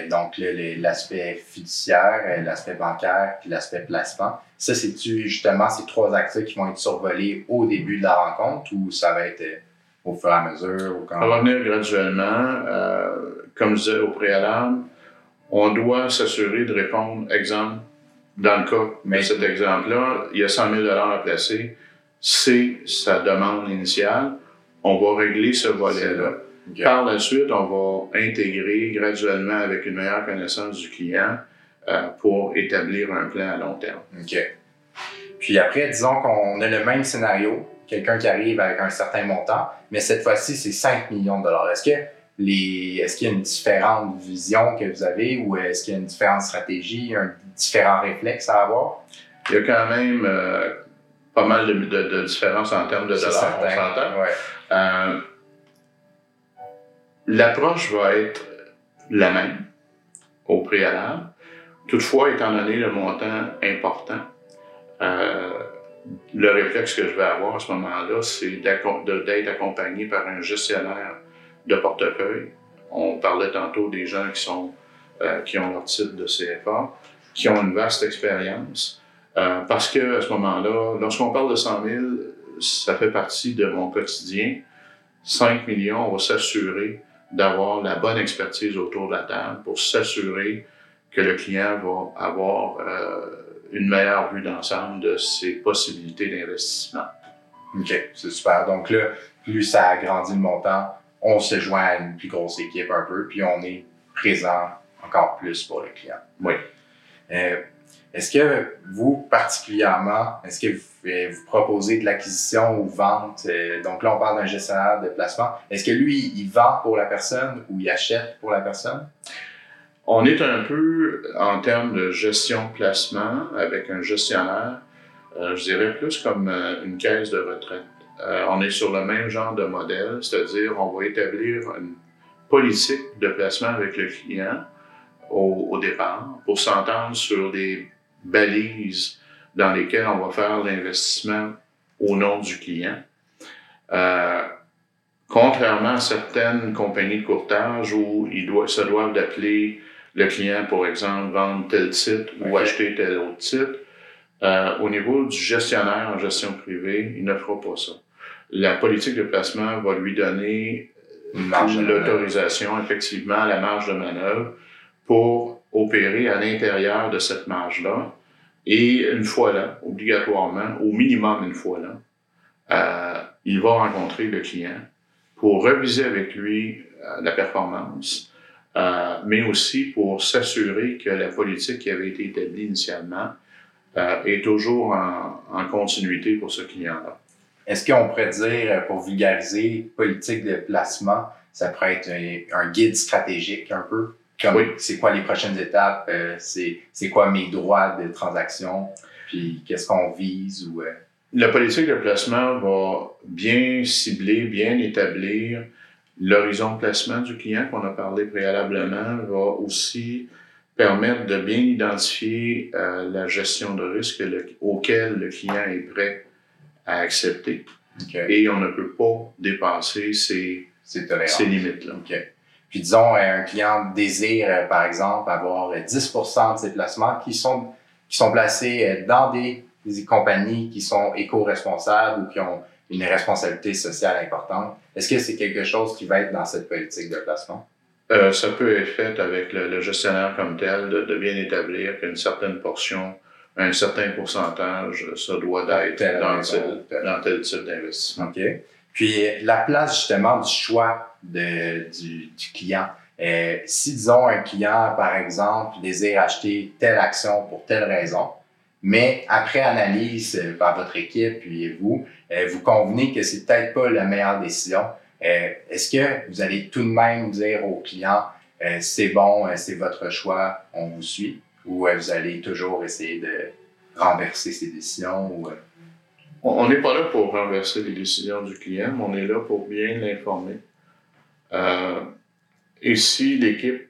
Donc, l'aspect fiduciaire, l'aspect bancaire, puis l'aspect placement. Ça, c'est-tu justement ces 3 axes-là qui vont être survolés au début de la rencontre ou ça va être au fur et à mesure? Ou quand... Ça va venir graduellement. Comme je disais au préalable, on doit s'assurer de répondre, exemple, dans le cas de cet exemple-là, il y a 100 000 $ à placer. c'est sa demande initiale. On va régler ce volet-là. Okay. Par la suite, on va intégrer graduellement avec une meilleure connaissance du client pour établir un plan à long terme. OK. Puis après, disons qu'on a le même scénario, quelqu'un qui arrive avec un certain montant, mais cette fois-ci, c'est 5 millions de dollars. Est-ce qu'il y a une différente vision que vous avez ou est-ce qu'il y a une différente stratégie, un différent réflexe à avoir? Il y a quand même pas mal de différences en termes de dollars, on s'entend. Ouais. L'approche va être la même au préalable. Toutefois, étant donné le montant important, le réflexe que je vais avoir à ce moment-là, c'est d'être accompagné par un gestionnaire de portefeuille. On parlait tantôt des gens qui ont leur titre de CFA, qui ont une vaste expérience. Parce qu'à ce moment-là, lorsqu'on parle de 100 000, ça fait partie de mon quotidien. 5 millions, on va s'assurer d'avoir la bonne expertise autour de la table pour s'assurer que le client va avoir une meilleure vue d'ensemble de ses possibilités d'investissement. OK, c'est super. Donc là, plus ça agrandit le montant, on se joint à une plus grosse équipe un peu, puis on est présent encore plus pour le client. Oui. Est-ce que vous, particulièrement, est-ce que vous proposez de l'acquisition ou vente? Donc là, on parle d'un gestionnaire de placement. Est-ce que lui, il vend pour la personne ou il achète pour la personne? On est un peu en termes de gestion de placement avec un gestionnaire, je dirais plus comme une caisse de retraite. On est sur le même genre de modèle, c'est-à-dire on va établir une politique de placement avec le client au départ pour s'entendre sur des balises dans lesquelles on va faire l'investissement au nom du client. Contrairement à certaines compagnies de courtage où ils se doivent d'appeler le client, pour exemple, vendre tel titre ou acheter tel autre titre, au niveau du gestionnaire en gestion privée, il ne fera pas ça. La politique de placement va lui donner l'autorisation, effectivement, la marge de manœuvre pour opérer à l'intérieur de cette marge-là. Et une fois là, obligatoirement, au minimum une fois là, il va rencontrer le client pour reviser avec lui la performance, mais aussi pour s'assurer que la politique qui avait été établie initialement est toujours en continuité pour ce client-là. Est-ce qu'on pourrait dire, pour vulgariser, politique de placement, ça pourrait être un guide stratégique un peu? Comme, oui. C'est quoi les prochaines étapes, c'est quoi mes droits de transaction, puis qu'est-ce qu'on vise? La politique de placement va bien cibler, bien établir l'horizon de placement du client qu'on a parlé préalablement, va aussi permettre de bien identifier la gestion de risque auquel le client est prêt à accepter. Okay. Et on ne peut pas dépasser ces limites-là. Okay. Puis disons, un client désire, par exemple, avoir 10% de ses placements qui sont placés dans des compagnies qui sont éco-responsables ou qui ont une responsabilité sociale importante. Est-ce que c'est quelque chose qui va être dans cette politique de placement? Ça peut être fait avec le gestionnaire comme tel, de bien établir qu'une certaine portion, un certain pourcentage, ça doit être dans tel type d'investissement. OK. Puis la place justement du choix du client. Si, disons, un client, par exemple, désire acheter telle action pour telle raison, mais après analyse par votre équipe puis vous, vous convenez que c'est peut-être pas la meilleure décision, est-ce que vous allez tout de même dire au client « c'est bon, c'est votre choix, on vous suit » ou vous allez toujours essayer de renverser ces décisions ou… On n'est pas là pour renverser les décisions du client, mais on est là pour bien l'informer. Et si l'équipe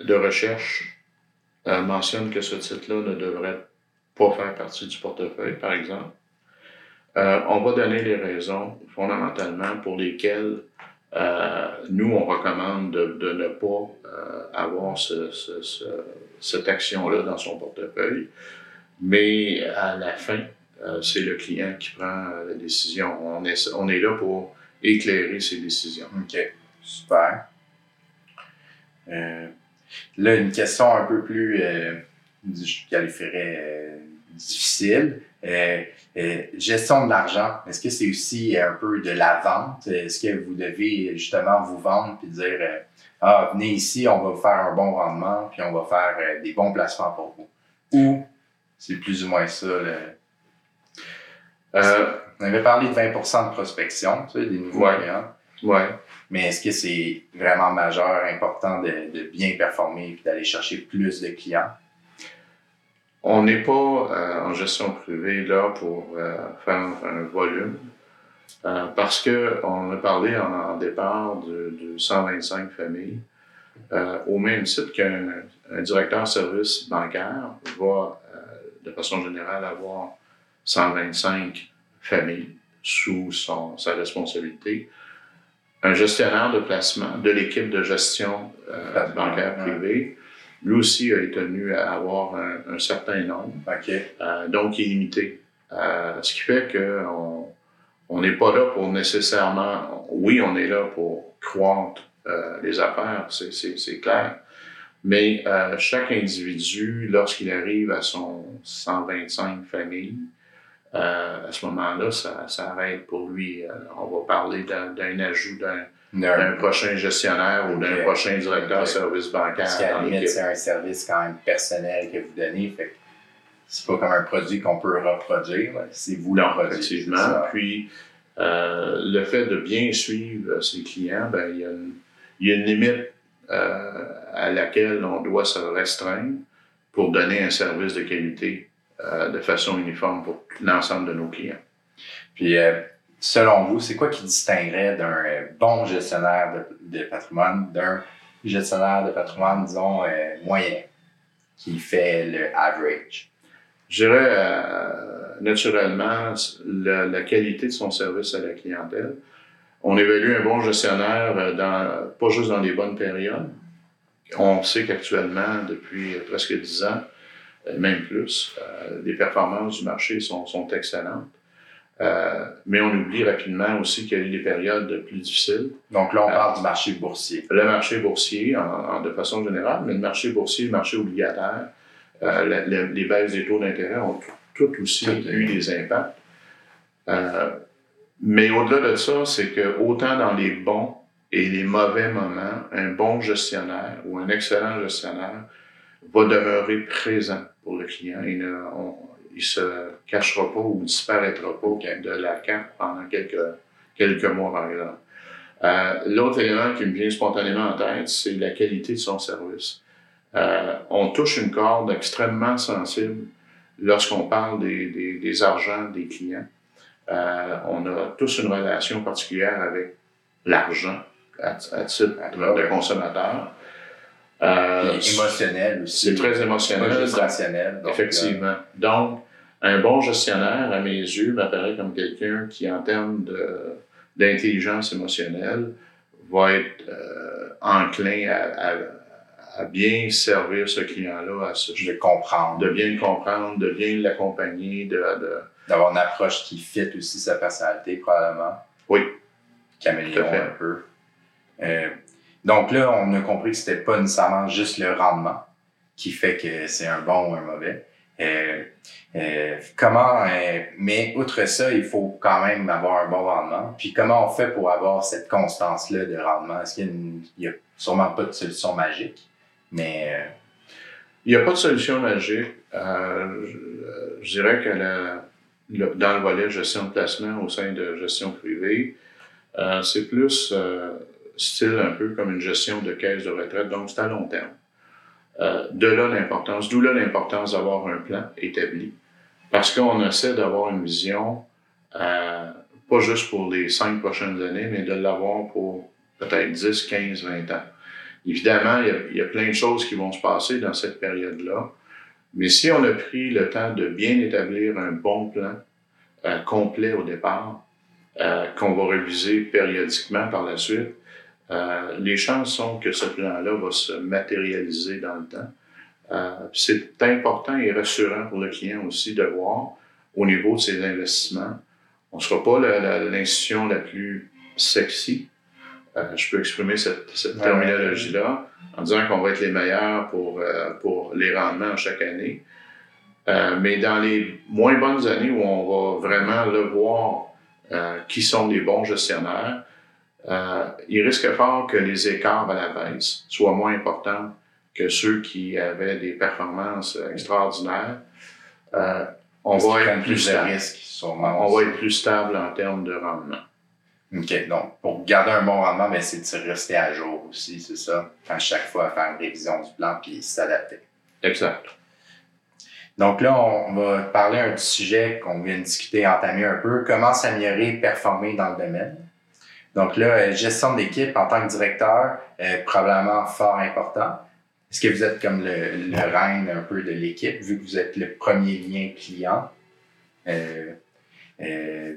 de recherche mentionne que ce titre-là ne devrait pas faire partie du portefeuille, par exemple, on va donner les raisons fondamentalement pour lesquelles nous, on recommande de ne pas avoir cette action-là dans son portefeuille. Mais à la fin, c'est le client qui prend la décision. On est là pour éclairer ses décisions. OK. Super. Là, une question un peu plus, je qualifierais difficile. Gestion de l'argent, est-ce que c'est aussi un peu de la vente? Est-ce que vous devez justement vous vendre puis dire ah, venez ici, on va vous faire un bon rendement puis on va faire des bons placements pour vous? Ou c'est plus ou moins ça le... on avait parlé de 20% de prospection, tu sais, des nouveaux clients. Ouais. Mais est-ce que c'est vraiment majeur, important de bien performer et d'aller chercher plus de clients? On n'est pas en gestion privée là pour faire un volume parce qu'on a parlé en départ de 125 familles. Au même titre qu'un directeur service bancaire va de façon générale avoir 125 familles sous sa responsabilité. Un gestionnaire de placement de l'équipe de gestion bancaire privée, lui aussi a été tenu à avoir un certain nombre, donc il est limité. Ce qui fait qu'on n'est pas là pour nécessairement... Oui, on est là pour croître les affaires, c'est clair, mais chaque individu, lorsqu'il arrive à son 125 familles, à ce moment-là, ça arrête pour lui. On va parler d'un ajout d'un prochain gestionnaire ou d'un prochain directeur service bancaire. Parce qu'à la limite, c'est un service quand même personnel que vous donnez. Fait que c'est pas comme un produit qu'on peut reproduire. C'est vous le produit. Effectivement. Puis, le fait de bien suivre ses clients, ben, il y a une limite à laquelle on doit se restreindre pour donner un service de qualité de façon uniforme pour l'ensemble de nos clients. Puis, selon vous, c'est quoi qui distinguerait d'un bon gestionnaire de patrimoine d'un gestionnaire de patrimoine, disons, moyen, qui fait le average? Je dirais, naturellement, la qualité de son service à la clientèle. On évalue un bon gestionnaire pas juste dans les bonnes périodes. On sait qu'actuellement, depuis presque 10 ans, même plus, les performances du marché sont excellentes. Mais on oublie rapidement aussi qu'il y a eu des périodes plus difficiles. Donc là, on parle du marché boursier. Le marché boursier, de façon générale, mais le marché boursier, le marché obligataire, les baisses des taux d'intérêt ont tout aussi eu des impacts. Mais au-delà de ça, c'est que autant dans les bons et les mauvais moments, un bon gestionnaire ou un excellent gestionnaire va demeurer présent pour le client. Il ne se cachera pas ou disparaîtra pas de la carte pendant quelques mois, par exemple. L'autre élément qui me vient spontanément en tête, c'est la qualité de son service. On touche une corde extrêmement sensible lorsqu'on parle des argents des clients. On a tous une relation particulière avec l'argent à titre de consommateur. Émotionnel aussi. C'est très émotionnel. Pas juste rationnel. Donc, effectivement. Donc, un bon gestionnaire, à mes yeux, m'apparaît comme quelqu'un qui, en termes d'intelligence émotionnelle, va être enclin à bien servir ce client-là, de comprendre. De bien le comprendre, de bien l'accompagner. D'avoir une approche qui fit aussi sa personnalité, probablement. Oui. Caméléon un peu. Donc là, on a compris que c'était pas nécessairement juste le rendement qui fait que c'est un bon ou un mauvais. Mais outre ça, il faut quand même avoir un bon rendement. Puis comment on fait pour avoir cette constance-là de rendement? Est-ce qu'il n'y a sûrement pas de solution magique? Mais il n'y a pas de solution magique. Je dirais que dans le volet gestion de placement au sein de gestion privée, c'est plus... style un peu comme une gestion de caisse de retraite, donc c'est à long terme. D'où là l'importance d'avoir un plan établi, parce qu'on essaie d'avoir une vision, pas juste pour les 5 prochaines années, mais de l'avoir pour peut-être 10, 15, 20 ans. Évidemment, il y a plein de choses qui vont se passer dans cette période-là, mais si on a pris le temps de bien établir un bon plan complet au départ, qu'on va réviser périodiquement par la suite, les chances sont que ce plan-là va se matérialiser dans le temps. C'est important et rassurant pour le client aussi de voir, au niveau de ses investissements, on ne sera pas l'institution la plus sexy, je peux exprimer cette terminologie-là, en disant qu'on va être les meilleurs pour les rendements chaque année. Mais dans les moins bonnes années où on va vraiment le voir qui sont les bons gestionnaires, il risque fort que les écarts à la baisse soient moins importants que ceux qui avaient des performances extraordinaires. On va être plus stable en termes de rendement. OK. Donc, pour garder un bon rendement, c'est de rester à jour aussi, c'est ça? À chaque fois, faire une révision du plan puis s'adapter. Exact. Donc là, on va parler d'un petit sujet qu'on vient de discuter, entamer un peu. Comment s'améliorer et performer dans le domaine? Donc là, gestion d'équipe en tant que directeur, probablement fort important. Est-ce que vous êtes comme le reine un peu de l'équipe, vu que vous êtes le premier lien client?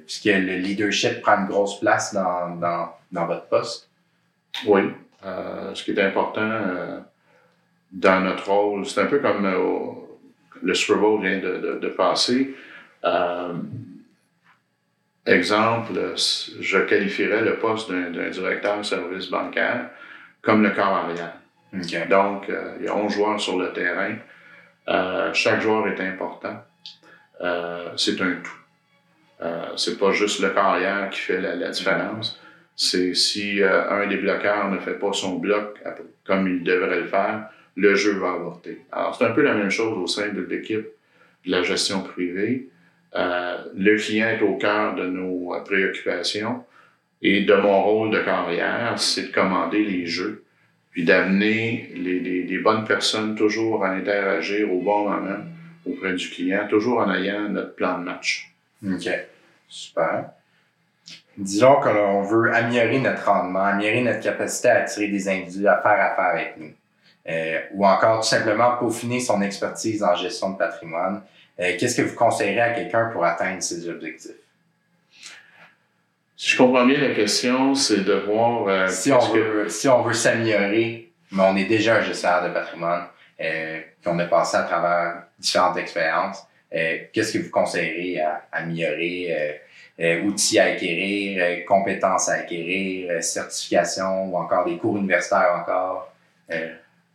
Puisque le leadership prend une grosse place dans votre poste? Oui. Ce qui est important dans notre rôle, c'est un peu comme le Super Bowl vient de passer. Exemple, je qualifierais le poste d'un directeur de service bancaire comme le corps arrière. Okay. Donc, il y a 11 joueurs sur le terrain. Chaque joueur est important. C'est un tout. C'est pas juste le corps arrière qui fait la différence. C'est si un des bloqueurs ne fait pas son bloc comme il devrait le faire, le jeu va avorter. Alors, c'est un peu la même chose au sein de l'équipe de la gestion privée. Le client est au cœur de nos préoccupations et de mon rôle de carrière, c'est de commander les jeux puis d'amener les bonnes personnes toujours à interagir au bon moment auprès du client, toujours en ayant notre plan de match. OK. Super. Disons qu'on veut améliorer notre rendement, améliorer notre capacité à attirer des individus à faire affaire avec nous. Ou encore tout simplement peaufiner son expertise en gestion de patrimoine. Qu'est-ce que vous conseillerez à quelqu'un pour atteindre ses objectifs? Si je comprends bien la question, c'est de voir... Si on veut s'améliorer, mais on est déjà un gestionnaire de patrimoine, puis on a passé à travers différentes expériences, qu'est-ce que vous conseillerez à améliorer, outils à acquérir, compétences à acquérir, certifications ou encore des cours universitaires encore?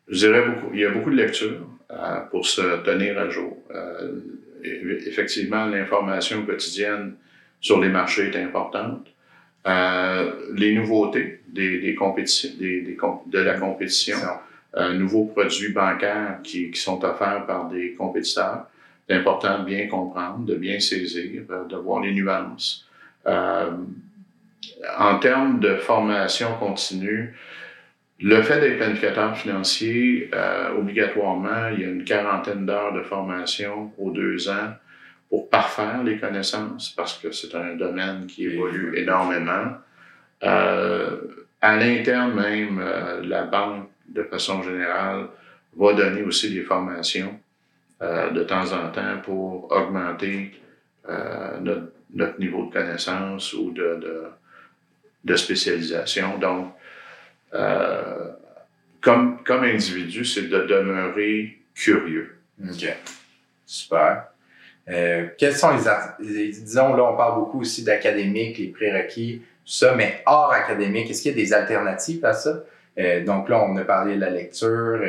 Je dirais beaucoup. Il y a beaucoup de lectures pour se tenir à jour. Effectivement, l'information quotidienne sur les marchés est importante. Les nouveautés de la compétition, nouveaux produits bancaires qui sont offerts par des compétiteurs, c'est important de bien comprendre, de bien saisir, de voir les nuances. En termes de formation continue, le fait d'être planificateur financier, obligatoirement, il y a une quarantaine d'heures de formation aux 2 ans pour parfaire les connaissances, parce que c'est un domaine qui évolue énormément. À l'interne même, la banque, de façon générale, va donner aussi des formations de temps en temps pour augmenter notre niveau de connaissance ou de spécialisation. Donc, comme individu, c'est de demeurer curieux. OK. Super. Quels sont disons, là, on parle beaucoup aussi d'académique, les prérequis, tout ça, mais hors académique, est-ce qu'il y a des alternatives à ça? Donc là, on a parlé de la lecture,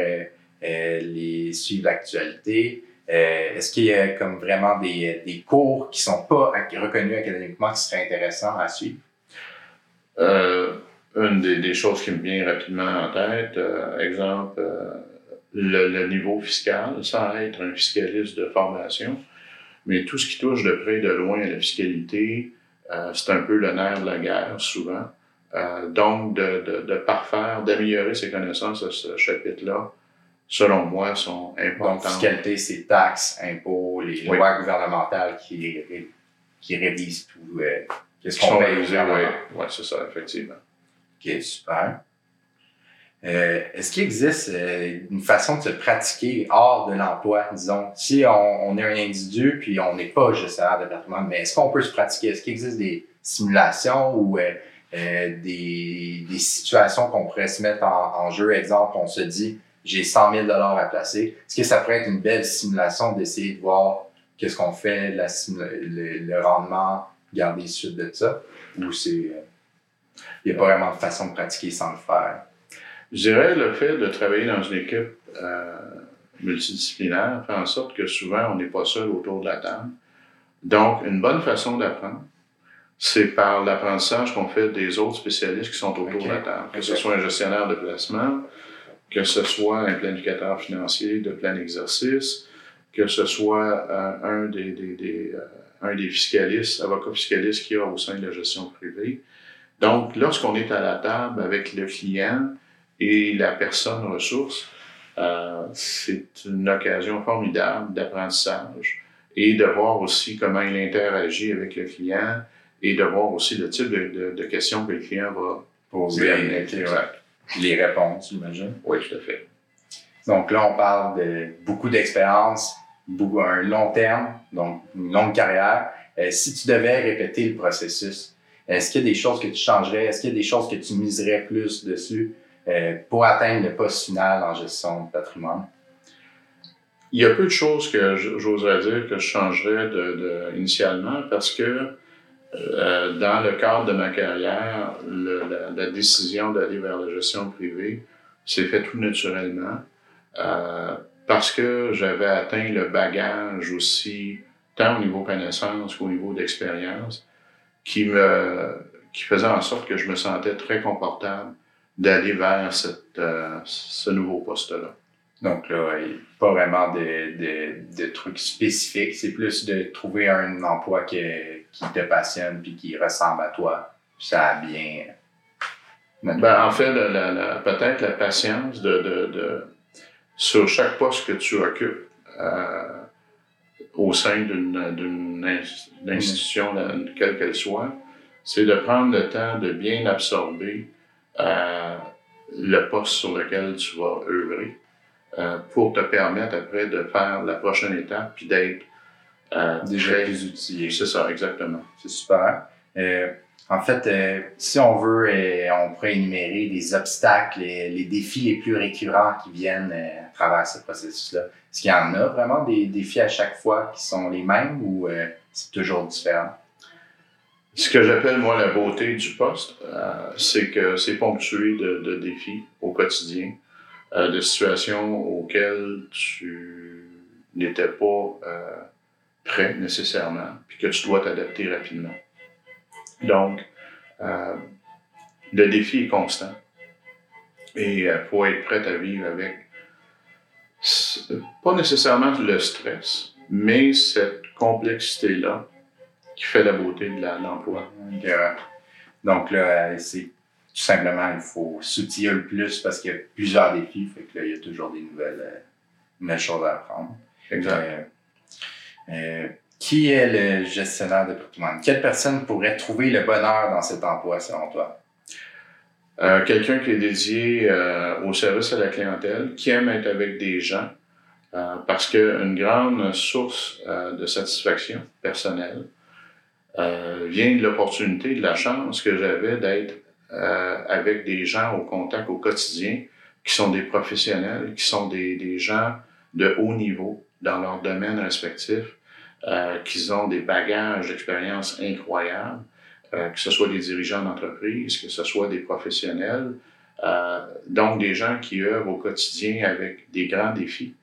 suivre l'actualité. Est-ce qu'il y a comme vraiment des cours qui ne sont pas reconnus académiquement qui seraient intéressants à suivre? Une des choses qui me vient rapidement en tête, exemple, le niveau fiscal, sans être un fiscaliste de formation, mais tout ce qui touche de près et de loin à la fiscalité, c'est un peu le nerf de la guerre, souvent. Donc, de parfaire, d'améliorer ses connaissances à ce chapitre-là, selon moi, sont importantes. Donc, fiscalité, c'est taxes, impôts, les lois gouvernementales qui révisent tout. Qu'est-ce qu'on paye au gouvernement? Oui, c'est ça, effectivement. OK, super. Est-ce qu'il existe une façon de se pratiquer hors de l'emploi, disons? Si on est un individu puis on n'est pas gestionnaire de patrimoine, mais est-ce qu'on peut se pratiquer? Est-ce qu'il existe des simulations ou des situations qu'on pourrait se mettre en jeu? Exemple, on se dit « j'ai 100 000 $ à placer ». Est-ce que ça pourrait être une belle simulation d'essayer de voir qu'est-ce qu'on fait, le rendement, garder suite de ça? Ou c'est... Il n'y a pas vraiment de façon de pratiquer sans le faire. Je dirais le fait de travailler dans une équipe multidisciplinaire fait en sorte que souvent, on n'est pas seul autour de la table. Donc, une bonne façon d'apprendre, c'est par l'apprentissage qu'on fait des autres spécialistes qui sont autour de la table. Que ce soit un gestionnaire de placement, que ce soit un planificateur financier de plan d'exercice, que ce soit un des fiscalistes, avocats fiscalistes qu'il y a au sein de la gestion privée. Donc, lorsqu'on est à la table avec le client et la personne ressource, c'est une occasion formidable d'apprentissage et de voir aussi comment il interagit avec le client et de voir aussi le type de questions que le client va poser. Les réponses, j'imagine. Oui, tout à fait. Donc là, on parle de beaucoup d'expérience, un long terme, donc une longue carrière. Si tu devais répéter le processus, est-ce qu'il y a des choses que tu changerais? Est-ce qu'il y a des choses que tu miserais plus dessus pour atteindre le poste final en gestion de patrimoine? Il y a peu de choses que j'oserais dire que je changerais initialement parce que dans le cadre de ma carrière, la décision d'aller vers la gestion privée s'est faite tout naturellement parce que j'avais atteint le bagage aussi, tant au niveau connaissance qu'au niveau d'expérience, qui faisait en sorte que je me sentais très confortable d'aller vers ce nouveau poste-là. Donc là, il n'y a pas vraiment de trucs spécifiques. C'est plus de trouver un emploi qui te passionne puis qui ressemble à toi. Ça a bien... en fait, peut-être la patience sur chaque poste que tu occupes au sein d'une institution, quelle qu'elle soit, c'est de prendre le temps de bien absorber le poste sur lequel tu vas œuvrer. Pour te permettre après de faire la prochaine étape puis d'être déjà plus outillé. C'est ça, exactement. C'est super. Si on veut, on pourrait énumérer les obstacles et les défis les plus récurrents qui viennent à travers ce processus-là. Est-ce qu'il y en a vraiment des défis à chaque fois qui sont les mêmes ou c'est toujours différent? Ce que j'appelle, moi, la beauté du poste, c'est que c'est ponctué de défis au quotidien. De situations auxquelles tu n'étais pas prêt nécessairement, puis que tu dois t'adapter rapidement. Donc, le défi est constant et il faut être prêt à vivre avec, pas nécessairement le stress, mais cette complexité-là qui fait la beauté de l'emploi. Donc là, c'est... Tout simplement, il faut s'outiller le plus parce qu'il y a plusieurs défis. Fait que là, il y a toujours des nouvelles choses à apprendre. Exact. Qui est le gestionnaire de patrimoine? Quelle personne pourrait trouver le bonheur dans cet emploi, selon toi? Quelqu'un qui est dédié au service à la clientèle, qui aime être avec des gens, parce qu'une grande source de satisfaction personnelle vient de l'opportunité, de la chance que j'avais d'être avec des gens au contact au quotidien qui sont des professionnels, qui sont des gens de haut niveau dans leur domaine respectif, qui ont des bagages d'expérience incroyables, que ce soit des dirigeants d'entreprise, que ce soit des professionnels, donc des gens qui œuvrent au quotidien avec des grands défis.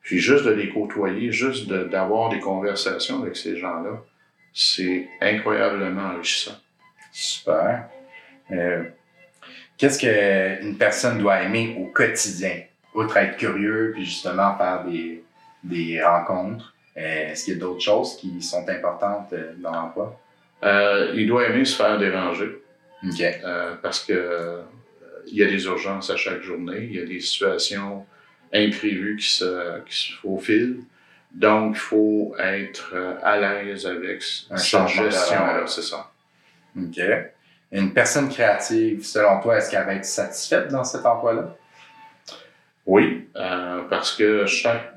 Puis juste de les côtoyer, juste d'avoir des conversations avec ces gens-là, c'est incroyablement enrichissant. Super. Qu'est-ce qu'une personne doit aimer au quotidien, outre être curieux puis justement faire des rencontres? Est-ce qu'il y a d'autres choses qui sont importantes dans l'emploi? Il doit aimer se faire déranger. Okay. Parce que il y a des urgences à chaque journée, il y a des situations imprévues qui se faufilent. Donc, il faut être à l'aise avec cette gestion-là, c'est ça. OK. Une personne créative, selon toi, est-ce qu'elle va être satisfaite dans cet emploi-là? Oui, parce que chaque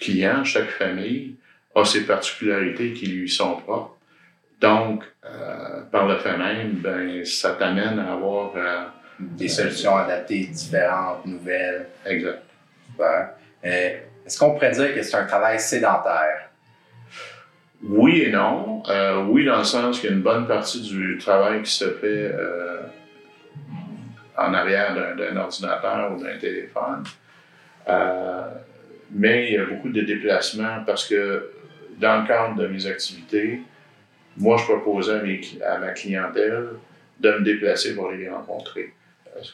client, chaque famille a ses particularités qui lui sont propres. Donc, par le fait même, ça t'amène à avoir... des solutions adaptées, différentes, nouvelles. Exact. Super. Est-ce qu'on pourrait dire que c'est un travail sédentaire? Oui et non. Oui, dans le sens qu'il y a une bonne partie du travail qui se fait en arrière d'un ordinateur ou d'un téléphone. mais il y a beaucoup de déplacements parce que dans le cadre de mes activités, moi, je proposais à ma clientèle de me déplacer pour aller les rencontrer.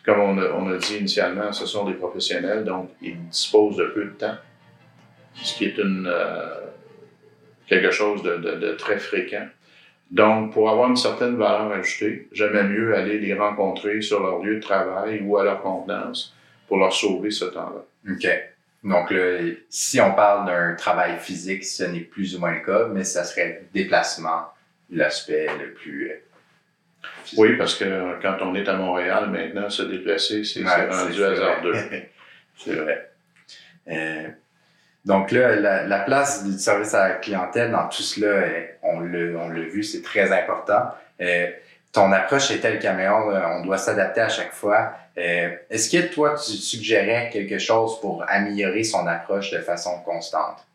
Comme on a dit initialement, ce sont des professionnels, donc ils disposent de peu de temps, ce qui est quelque chose de très fréquent. Donc, pour avoir une certaine valeur ajoutée, j'aimais mieux aller les rencontrer sur leur lieu de travail ou à leur contenance pour leur sauver ce temps-là. OK. Donc, si on parle d'un travail physique, ce n'est plus ou moins le cas, mais ça serait le déplacement, l'aspect le plus... physique. Oui, parce que quand on est à Montréal, maintenant, se déplacer, c'est rendu hasardeux. C'est vrai. Donc là, la place du service à la clientèle dans tout cela, on l'a vu, c'est très important. Ton approche est telle qu'à on doit s'adapter à chaque fois. Est-ce que toi, tu suggérais quelque chose pour améliorer son approche de façon constante?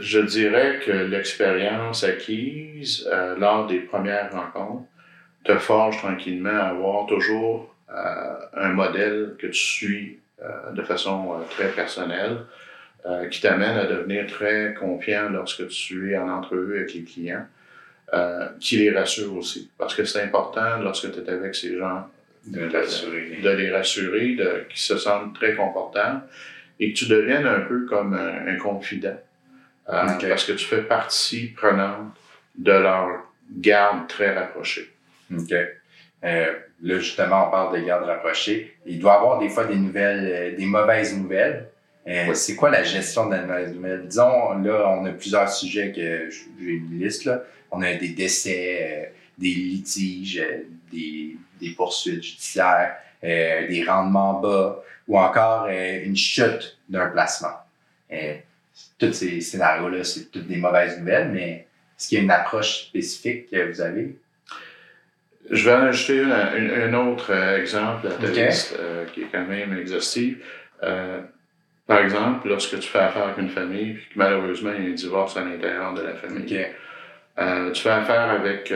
Je dirais que l'expérience acquise lors des premières rencontres te forge tranquillement à avoir toujours un modèle que tu suis de façon très personnelle, qui t'amène à devenir très confiant lorsque tu es en entrevue avec les clients, qui les rassure aussi. Parce que c'est important, lorsque tu es avec ces gens, de les rassurer, qu'ils se sentent très confortables et que tu deviennes un peu comme un confident. Okay. Parce que tu fais partie prenante de leur garde très rapprochée. OK. Là, justement, on parle de garde rapprochée. Il doit y avoir des fois des mauvaises nouvelles. Oui. C'est quoi la gestion de la mauvaise nouvelle? Disons, là, on a plusieurs sujets que j'ai une liste, là. On a des décès, des litiges, des poursuites judiciaires, des rendements bas ou encore une chute d'un placement. Tous ces scénarios-là, c'est toutes des mauvaises nouvelles, mais est-ce qu'il y a une approche spécifique que vous avez? Je vais en ajouter un autre exemple à ta liste, qui est quand même exhaustive. Par exemple, lorsque tu fais affaire avec une famille et que malheureusement il y a un divorce à l'intérieur de la famille, tu fais affaire avec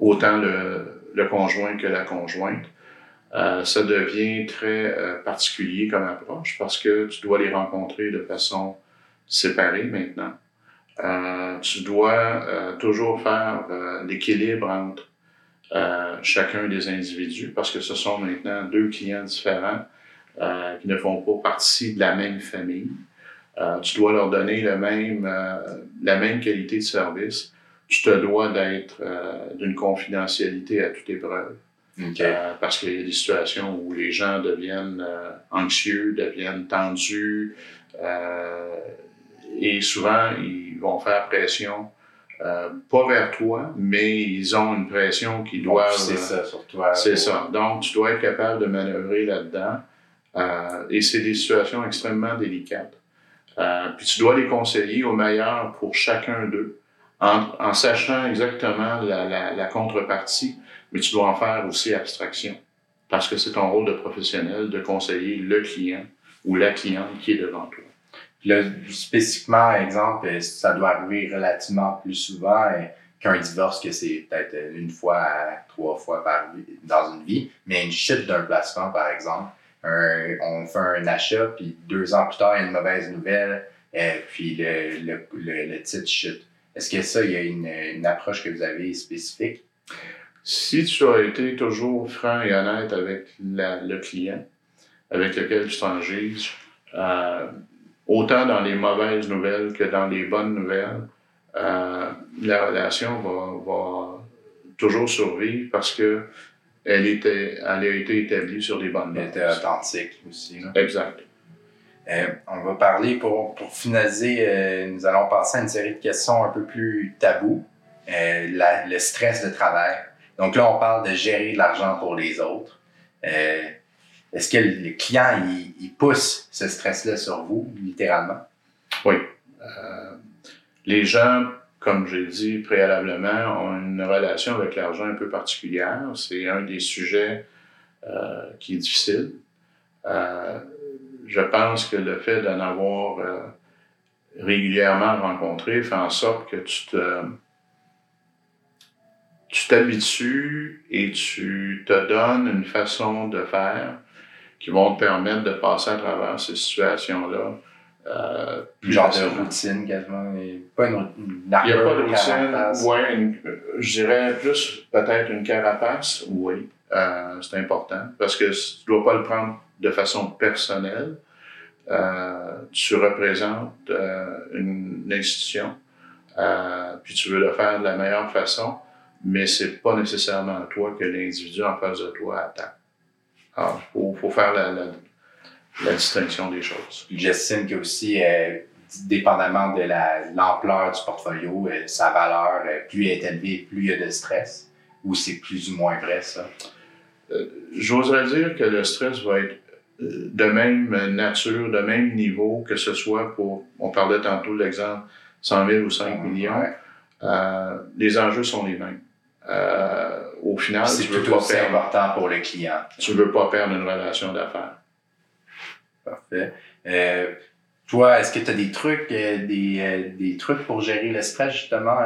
autant le conjoint que la conjointe, ça devient très particulier comme approche parce que tu dois les rencontrer de façon séparée maintenant. Tu dois toujours faire l'équilibre entre chacun des individus, parce que ce sont maintenant deux clients différents qui ne font pas partie de la même famille. Tu dois leur donner la même qualité de service. Tu te dois d'être d'une confidentialité à toute épreuve. Okay. Parce qu'il y a des situations où les gens deviennent anxieux, deviennent tendus, et souvent ils vont faire pression. Pas vers toi, mais ils ont une pression qu'ils doivent... C'est ça, sur toi. C'est ça. Donc, tu dois être capable de manœuvrer là-dedans. Et c'est des situations extrêmement délicates. Puis tu dois les conseiller au meilleur pour chacun d'eux, en sachant exactement la contrepartie, mais tu dois en faire aussi abstraction. Parce que c'est ton rôle de professionnel de conseiller le client ou la cliente qui est devant toi. Là, spécifiquement, exemple, ça doit arriver relativement plus souvent qu'un divorce, que c'est peut-être une fois à trois fois dans une vie, mais une chute d'un placement, par exemple. On fait un achat, puis 2 ans plus tard, il y a une mauvaise nouvelle, puis le titre chute. Est-ce que ça, il y a une approche que vous avez spécifique? Si tu as été toujours franc et honnête avec le client avec lequel tu t'engages, autant dans les mauvaises nouvelles que dans les bonnes nouvelles, la relation va toujours survivre parce que elle a été établie sur des bonnes nouvelles. Elle était authentique aussi. Là. Exact. On va parler, pour finaliser, nous allons passer à une série de questions un peu plus taboues. Le stress de travail. Donc là, on parle de gérer de l'argent pour les autres. Est-ce que le client, il pousse ce stress-là sur vous, littéralement? Oui. Les gens, comme j'ai dit préalablement, ont une relation avec l'argent un peu particulière. C'est un des sujets qui est difficile. Je pense que le fait d'en avoir régulièrement rencontré fait en sorte que tu t'habitues et tu te donnes une façon de faire qui vont te permettre de passer à travers ces situations-là. Genre de routine quasiment, et pas une armure. Il n'y a pas de routine, oui, je dirais plus peut-être une carapace, oui, c'est important, parce que tu ne dois pas le prendre de façon personnelle. Tu représentes une institution, puis tu veux le faire de la meilleure façon, mais c'est pas nécessairement toi que l'individu en face de toi attend. Alors, faut faire la distinction des choses. J'estime que aussi, dépendamment de l'ampleur du portfolio, sa valeur, plus elle est élevée, plus il y a de stress, ou c'est plus ou moins vrai, ça? J'oserais dire que le stress va être de même nature, de même niveau, que ce soit pour, on parlait tantôt de l'exemple, 100 000 ou 5 millions, les enjeux sont les mêmes. Au final, c'est tout aussi important pour le client. Tu ne veux pas perdre une relation d'affaires. Parfait. Toi, est-ce que tu as des trucs, des trucs pour gérer le stress, justement,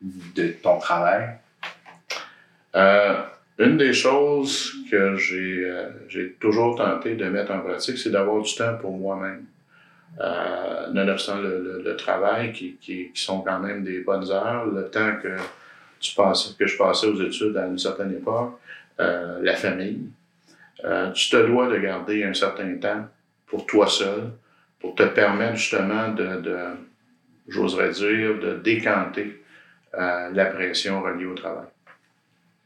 de ton travail? Une des choses que j'ai toujours tenté de mettre en pratique, c'est d'avoir du temps pour moi-même. Nonobstant le travail, qui sont quand même des bonnes heures, le temps que je passais aux études à une certaine époque, la famille, tu te dois de garder un certain temps pour toi seul, pour te permettre justement j'oserais dire, de décanter la pression reliée au travail.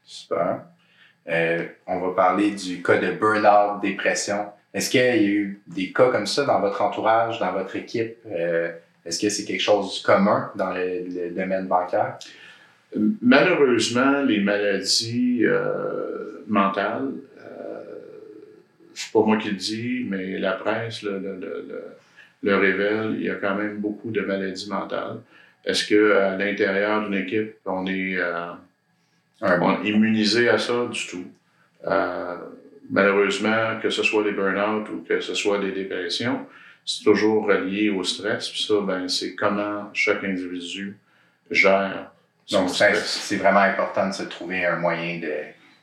Super. On va parler du cas de burn-out, dépression. Est-ce qu'il y a eu des cas comme ça dans votre entourage, dans votre équipe? Est-ce que c'est quelque chose de commun dans le domaine bancaire? Malheureusement, les maladies mentales, c'est pas moi qui le dis, mais la presse le révèle, il y a quand même beaucoup de maladies mentales. Est-ce qu'à l'intérieur d'une équipe, on est immunisé à ça? Du tout. Malheureusement, que ce soit des burn-out ou que ce soit des dépressions, c'est toujours relié au stress. Puis ça, c'est comment chaque individu gère son stress. C'est vraiment important de se trouver un moyen de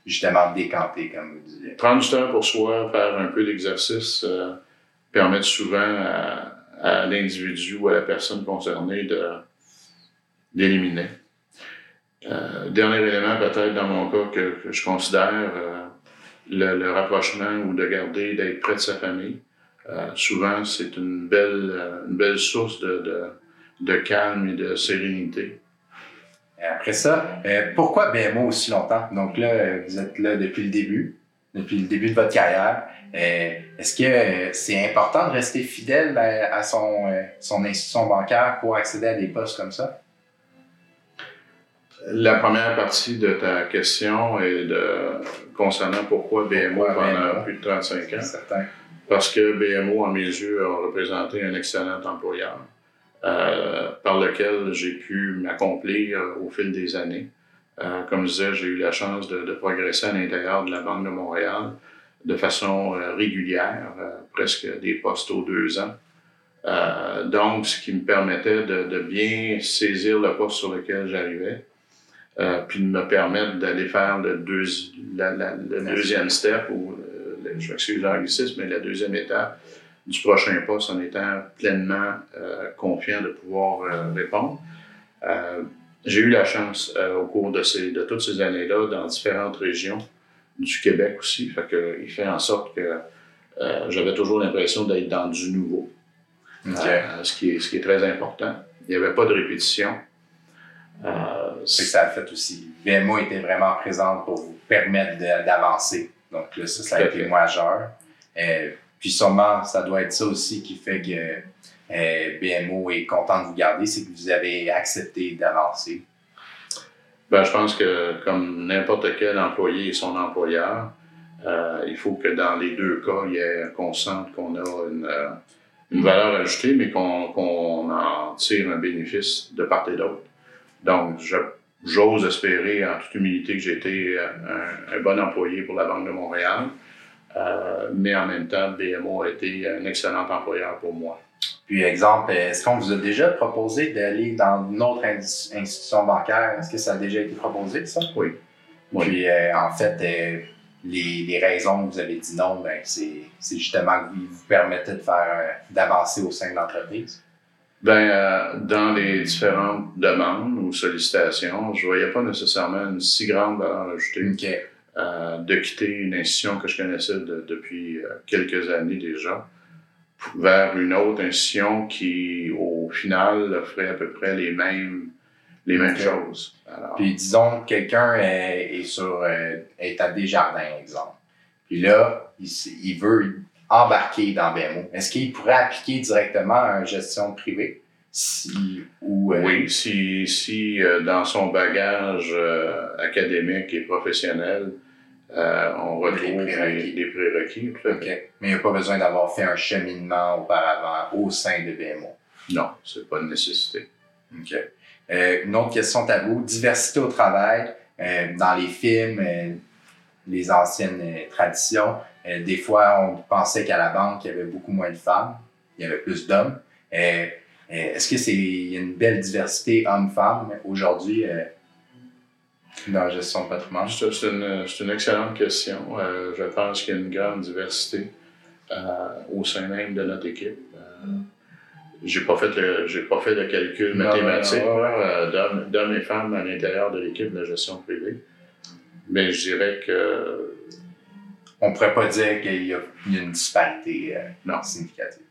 justement décanter, comme vous disiez. Prendre du temps pour soi, faire un peu d'exercice, permet souvent à l'individu ou à la personne concernée d'éliminer. Dernier élément, peut-être dans mon cas, que je considère le rapprochement ou de garder, d'être près de sa famille. Souvent, c'est une belle source de calme et de sérénité. Après ça, pourquoi BMO aussi longtemps? Donc là, vous êtes là depuis le début de votre carrière. Est-ce que c'est important de rester fidèle à son institution bancaire pour accéder à des postes comme ça? La première partie de ta question est concernant pourquoi BMO pendant plus de 35 ans. C'est certain. Parce que BMO, à mes yeux, a représenté un excellent employeur. Par lequel j'ai pu m'accomplir au fil des années. Comme je disais, j'ai eu la chance de progresser à l'intérieur de la Banque de Montréal de façon régulière, presque des postes aux 2 ans. Donc, ce qui me permettait de bien saisir le poste sur lequel j'arrivais, puis de me permettre d'aller faire le deuxième step, ou je m'excuse l'anglicisme, mais la deuxième étape du prochain poste en étant pleinement confiant de pouvoir répondre. J'ai eu la chance au cours de toutes ces années-là dans différentes régions du Québec aussi. Il fait en sorte que j'avais toujours l'impression d'être dans du nouveau, ce qui est très important. Il n'y avait pas de répétition. C'est que ça a fait aussi. BMO était vraiment présente pour vous permettre d'avancer. Donc là, ça a été majeur. Puis sûrement, ça doit être ça aussi qui fait que BMO est content de vous garder, c'est que vous avez accepté d'avancer. Je pense que comme n'importe quel employé et son employeur, il faut que dans les deux cas, qu'on sente qu'on a une valeur ajoutée, mais qu'on en tire un bénéfice de part et d'autre. Donc, j'ose espérer en toute humilité que j'ai été un bon employé pour la Banque de Montréal. Mais en même temps, BMO a été un excellent employeur pour moi. Puis, exemple, est-ce qu'on vous a déjà proposé d'aller dans une autre institution bancaire? Est-ce que ça a déjà été proposé, ça? Oui. Puis, en fait, les raisons que vous avez dit non, ben c'est justement que vous permettez de faire d'avancer au sein de l'entreprise? Bien, dans les différentes demandes ou sollicitations, je ne voyais pas nécessairement une si grande valeur ajoutée de quitter une institution que je connaissais depuis quelques années déjà vers une autre institution qui, au final, offrait à peu près les mêmes choses. Alors, puis disons que quelqu'un est à Desjardins, exemple. Puis là, il veut embarquer dans BMO. Est-ce qu'il pourrait appliquer directement à une gestion privée? Oui, si dans son bagage académique et professionnel, on retrouve des prérequis. Okay. Mais il n'y a pas besoin d'avoir fait un cheminement auparavant au sein de BMO? Non, c'est pas une nécessité. OK. Une autre question tabou, diversité au travail, dans les films, les anciennes traditions, des fois on pensait qu'à la banque il y avait beaucoup moins de femmes, il y avait plus d'hommes. Est-ce que il y a une belle diversité hommes-femmes aujourd'hui dans la gestion de patrimoine? C'est une excellente question. Je pense qu'il y a une grande diversité au sein même de notre équipe. J'ai pas fait le calcul mathématique d'hommes et femmes à l'intérieur de l'équipe de la gestion privée. Mais je dirais que... On ne pourrait pas dire qu'il y a une disparité significative.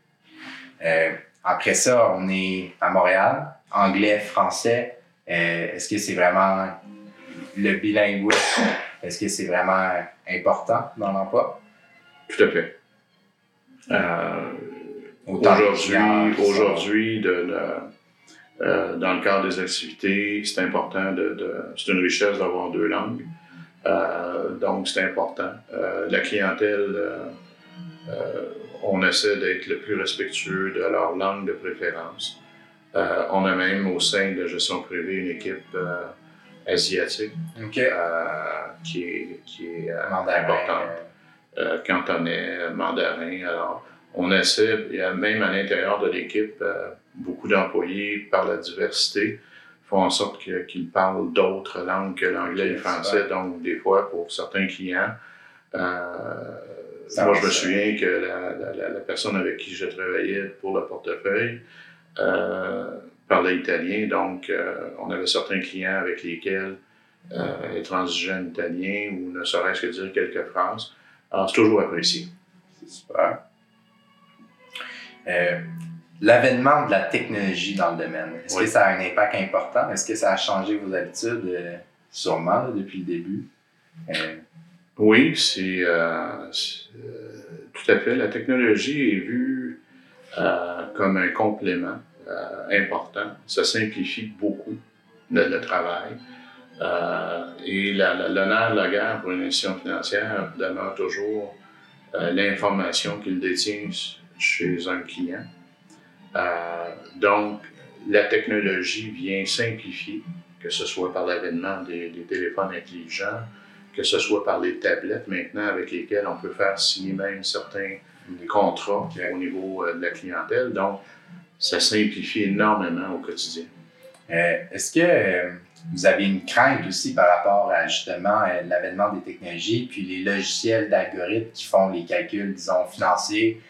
Après ça, on est à Montréal, anglais, français. Est-ce que c'est vraiment le bilinguisme? Est-ce que c'est vraiment important dans l'emploi? Tout à fait. Aujourd'hui, dans le cadre des activités, c'est important c'est une richesse d'avoir deux langues. Donc, c'est important. La clientèle, on essaie d'être le plus respectueux de leur langue de préférence. On a même au sein de la gestion privée une équipe asiatique qui est importante. Cantonais, mandarin, alors... On essaie, même à l'intérieur de l'équipe, beaucoup d'employés, par la diversité, font en sorte qu'ils parlent d'autres langues que l'anglais et le français. Donc, des fois, pour certains clients, je me souviens que la personne avec qui je travaillais pour le portefeuille parlait italien. Donc, on avait certains clients avec lesquels les transigènes italiens ou ne serait-ce que dire quelques phrases. Alors, c'est toujours apprécié. C'est super. L'avènement de la technologie dans le domaine, est-ce que ça a un impact important? Est-ce que ça a changé vos habitudes? Sûrement, là, depuis le début. Oui, c'est tout à fait. La technologie est vue comme un complément important. Ça simplifie beaucoup le travail. Et le nerf de la guerre pour une institution financière demeure toujours l'information qu'il détient chez un client. Donc, la technologie vient simplifier, que ce soit par l'avènement des téléphones intelligents, que ce soit par les tablettes maintenant avec lesquelles on peut faire signer même certains contrats au niveau de la clientèle. Donc, ça simplifie énormément au quotidien. Est-ce que vous avez une crainte aussi par rapport à justement l'avènement des technologies puis les logiciels d'algorithmes qui font les calculs, disons, financiers,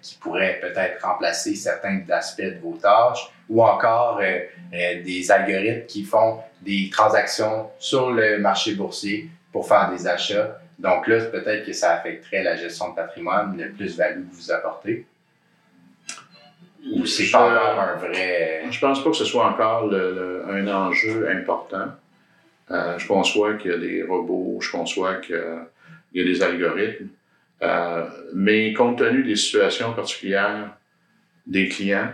qui pourraient peut-être remplacer certains aspects de vos tâches ou encore des algorithmes qui font des transactions sur le marché boursier pour faire des achats? Donc là, peut-être que ça affecterait la gestion de patrimoine, le plus-value que vous apportez. Ou c'est pas un vrai... Je pense pas que ce soit encore un enjeu important. Je conçois qu'il y a des robots, je conçois qu'il y a des algorithmes. Mais compte tenu des situations particulières des clients,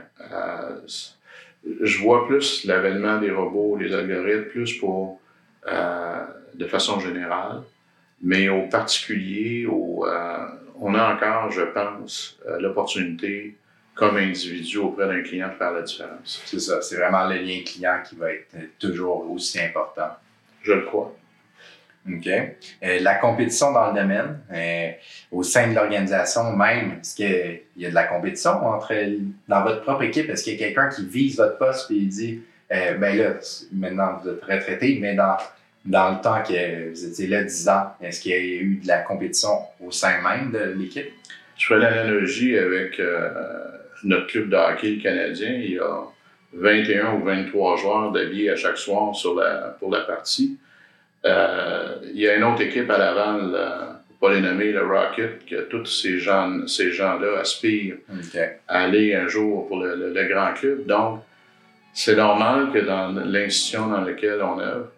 je vois plus l'avènement des robots, des algorithmes, plus pour de façon générale. Mais aux particuliers, on a encore, je pense, l'opportunité comme individu auprès d'un client de faire la différence. C'est ça, c'est vraiment le lien client qui va être toujours aussi important. Je le crois. OK. La compétition dans le domaine, au sein de l'organisation même, est-ce qu'il y a de la compétition dans votre propre équipe? Est-ce qu'il y a quelqu'un qui vise votre poste et dit, bien là, maintenant vous êtes retraité, mais dans dans le temps que vous étiez là 10 ans, est-ce qu'il y a eu de la compétition au sein même de l'équipe? Je fais l'analogie avec notre club de hockey canadien. Il y a 21 ou 23 joueurs d'habillés à chaque soir pour la partie. Il y a une autre équipe à Laval, pour ne pas les nommer, le Rocket, que tous ces gens-là aspirent à aller un jour pour le grand club. Donc, c'est normal que dans l'institution dans laquelle on œuvre,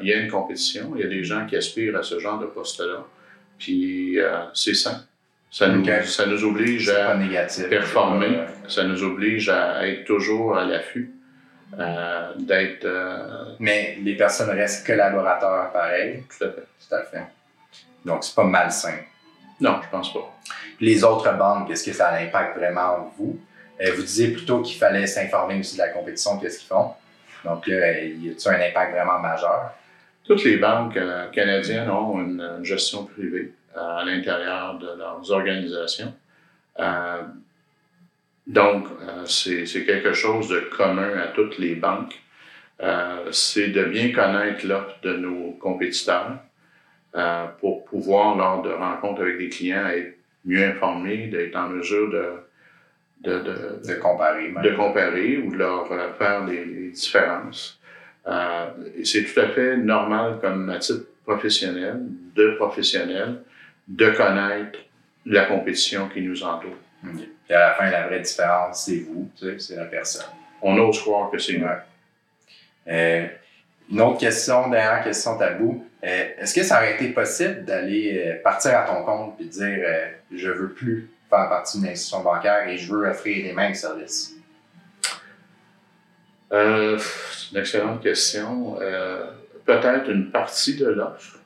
il y a une compétition, il y a des gens qui aspirent à ce genre de poste-là, puis c'est sain. Ça nous oblige à performer, ça nous oblige à être toujours à l'affût, d'être... Mais les personnes restent collaborateurs pareil. Tout à fait. Donc, c'est pas malsain. Non, je pense pas. Puis les autres banques, est-ce que ça impacte vraiment vous? Vous disiez plutôt qu'il fallait s'informer aussi de la compétition, qu'est-ce qu'ils font. Donc là, y a-t-il un impact vraiment majeur? Toutes les banques canadiennes ont une gestion privée à l'intérieur de leurs organisations. Donc, c'est quelque chose de commun à toutes les banques. C'est de bien connaître l'offre de nos compétiteurs pour pouvoir, lors de rencontres avec des clients, être mieux informés, d'être en mesure de comparer, même. De comparer ou de leur faire les différences. Et c'est tout à fait normal, comme à titre professionnel, de connaître la compétition qui nous entoure. Okay. Puis à la fin, la vraie différence, c'est vous, tu sais, c'est la personne. On ose croire que c'est nous. Une autre question, dernière question tabou. Est-ce que ça aurait été possible d'aller partir à ton compte et dire « je veux plus » faire partie d'une institution bancaire et je veux offrir les mêmes services? C'est une excellente question. Peut-être une partie de l'offre.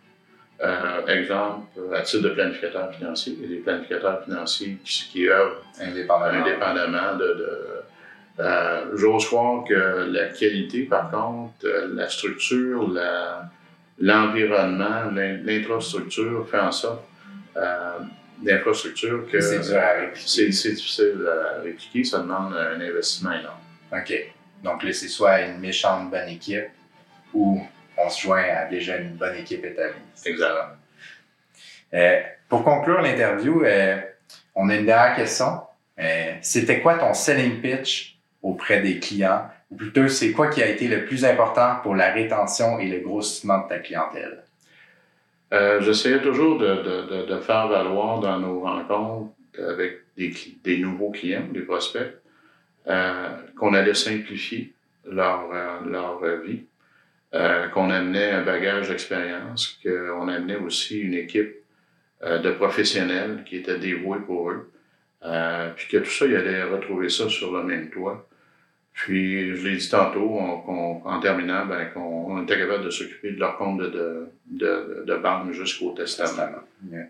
Exemple, à titre de planificateur financier, il y a des planificateurs financiers qui œuvrent indépendamment j'ose croire que la qualité, par contre, la structure, l'environnement, l'infrastructure fait en sorte d'infrastructure que c'est dur à répliquer. C'est difficile à répliquer, ça demande un investissement énorme. OK. Donc là, c'est soit une méchante bonne équipe ou on se joint à déjà une bonne équipe établie. Exactement. Pour conclure l'interview, on a une dernière question. C'était quoi ton selling pitch auprès des clients? Ou plutôt, c'est quoi qui a été le plus important pour la rétention et le grossissement de ta clientèle? J'essayais toujours de faire valoir dans nos rencontres avec des nouveaux clients, des prospects, qu'on allait simplifier leur vie, qu'on amenait un bagage d'expérience, qu'on amenait aussi une équipe de professionnels qui étaient dévoués pour eux, puis que tout ça, ils allaient retrouver ça sur le même toit. Puis, je l'ai dit tantôt, en terminant, on était capable de s'occuper de leur compte de banque jusqu'au testament. Yeah.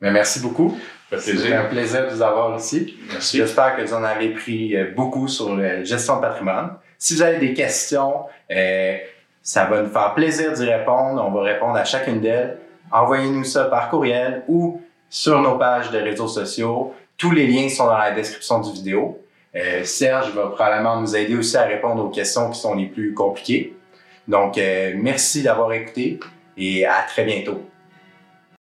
Mais merci beaucoup. C'était un plaisir de vous avoir ici. Merci. J'espère que vous en avez pris beaucoup sur la gestion de patrimoine. Si vous avez des questions, ça va nous faire plaisir d'y répondre. On va répondre à chacune d'elles. Envoyez-nous ça par courriel ou sur nos pages de réseaux sociaux. Tous les liens sont dans la description du vidéo. Serge va probablement nous aider aussi à répondre aux questions qui sont les plus compliquées. Donc, merci d'avoir écouté et à très bientôt.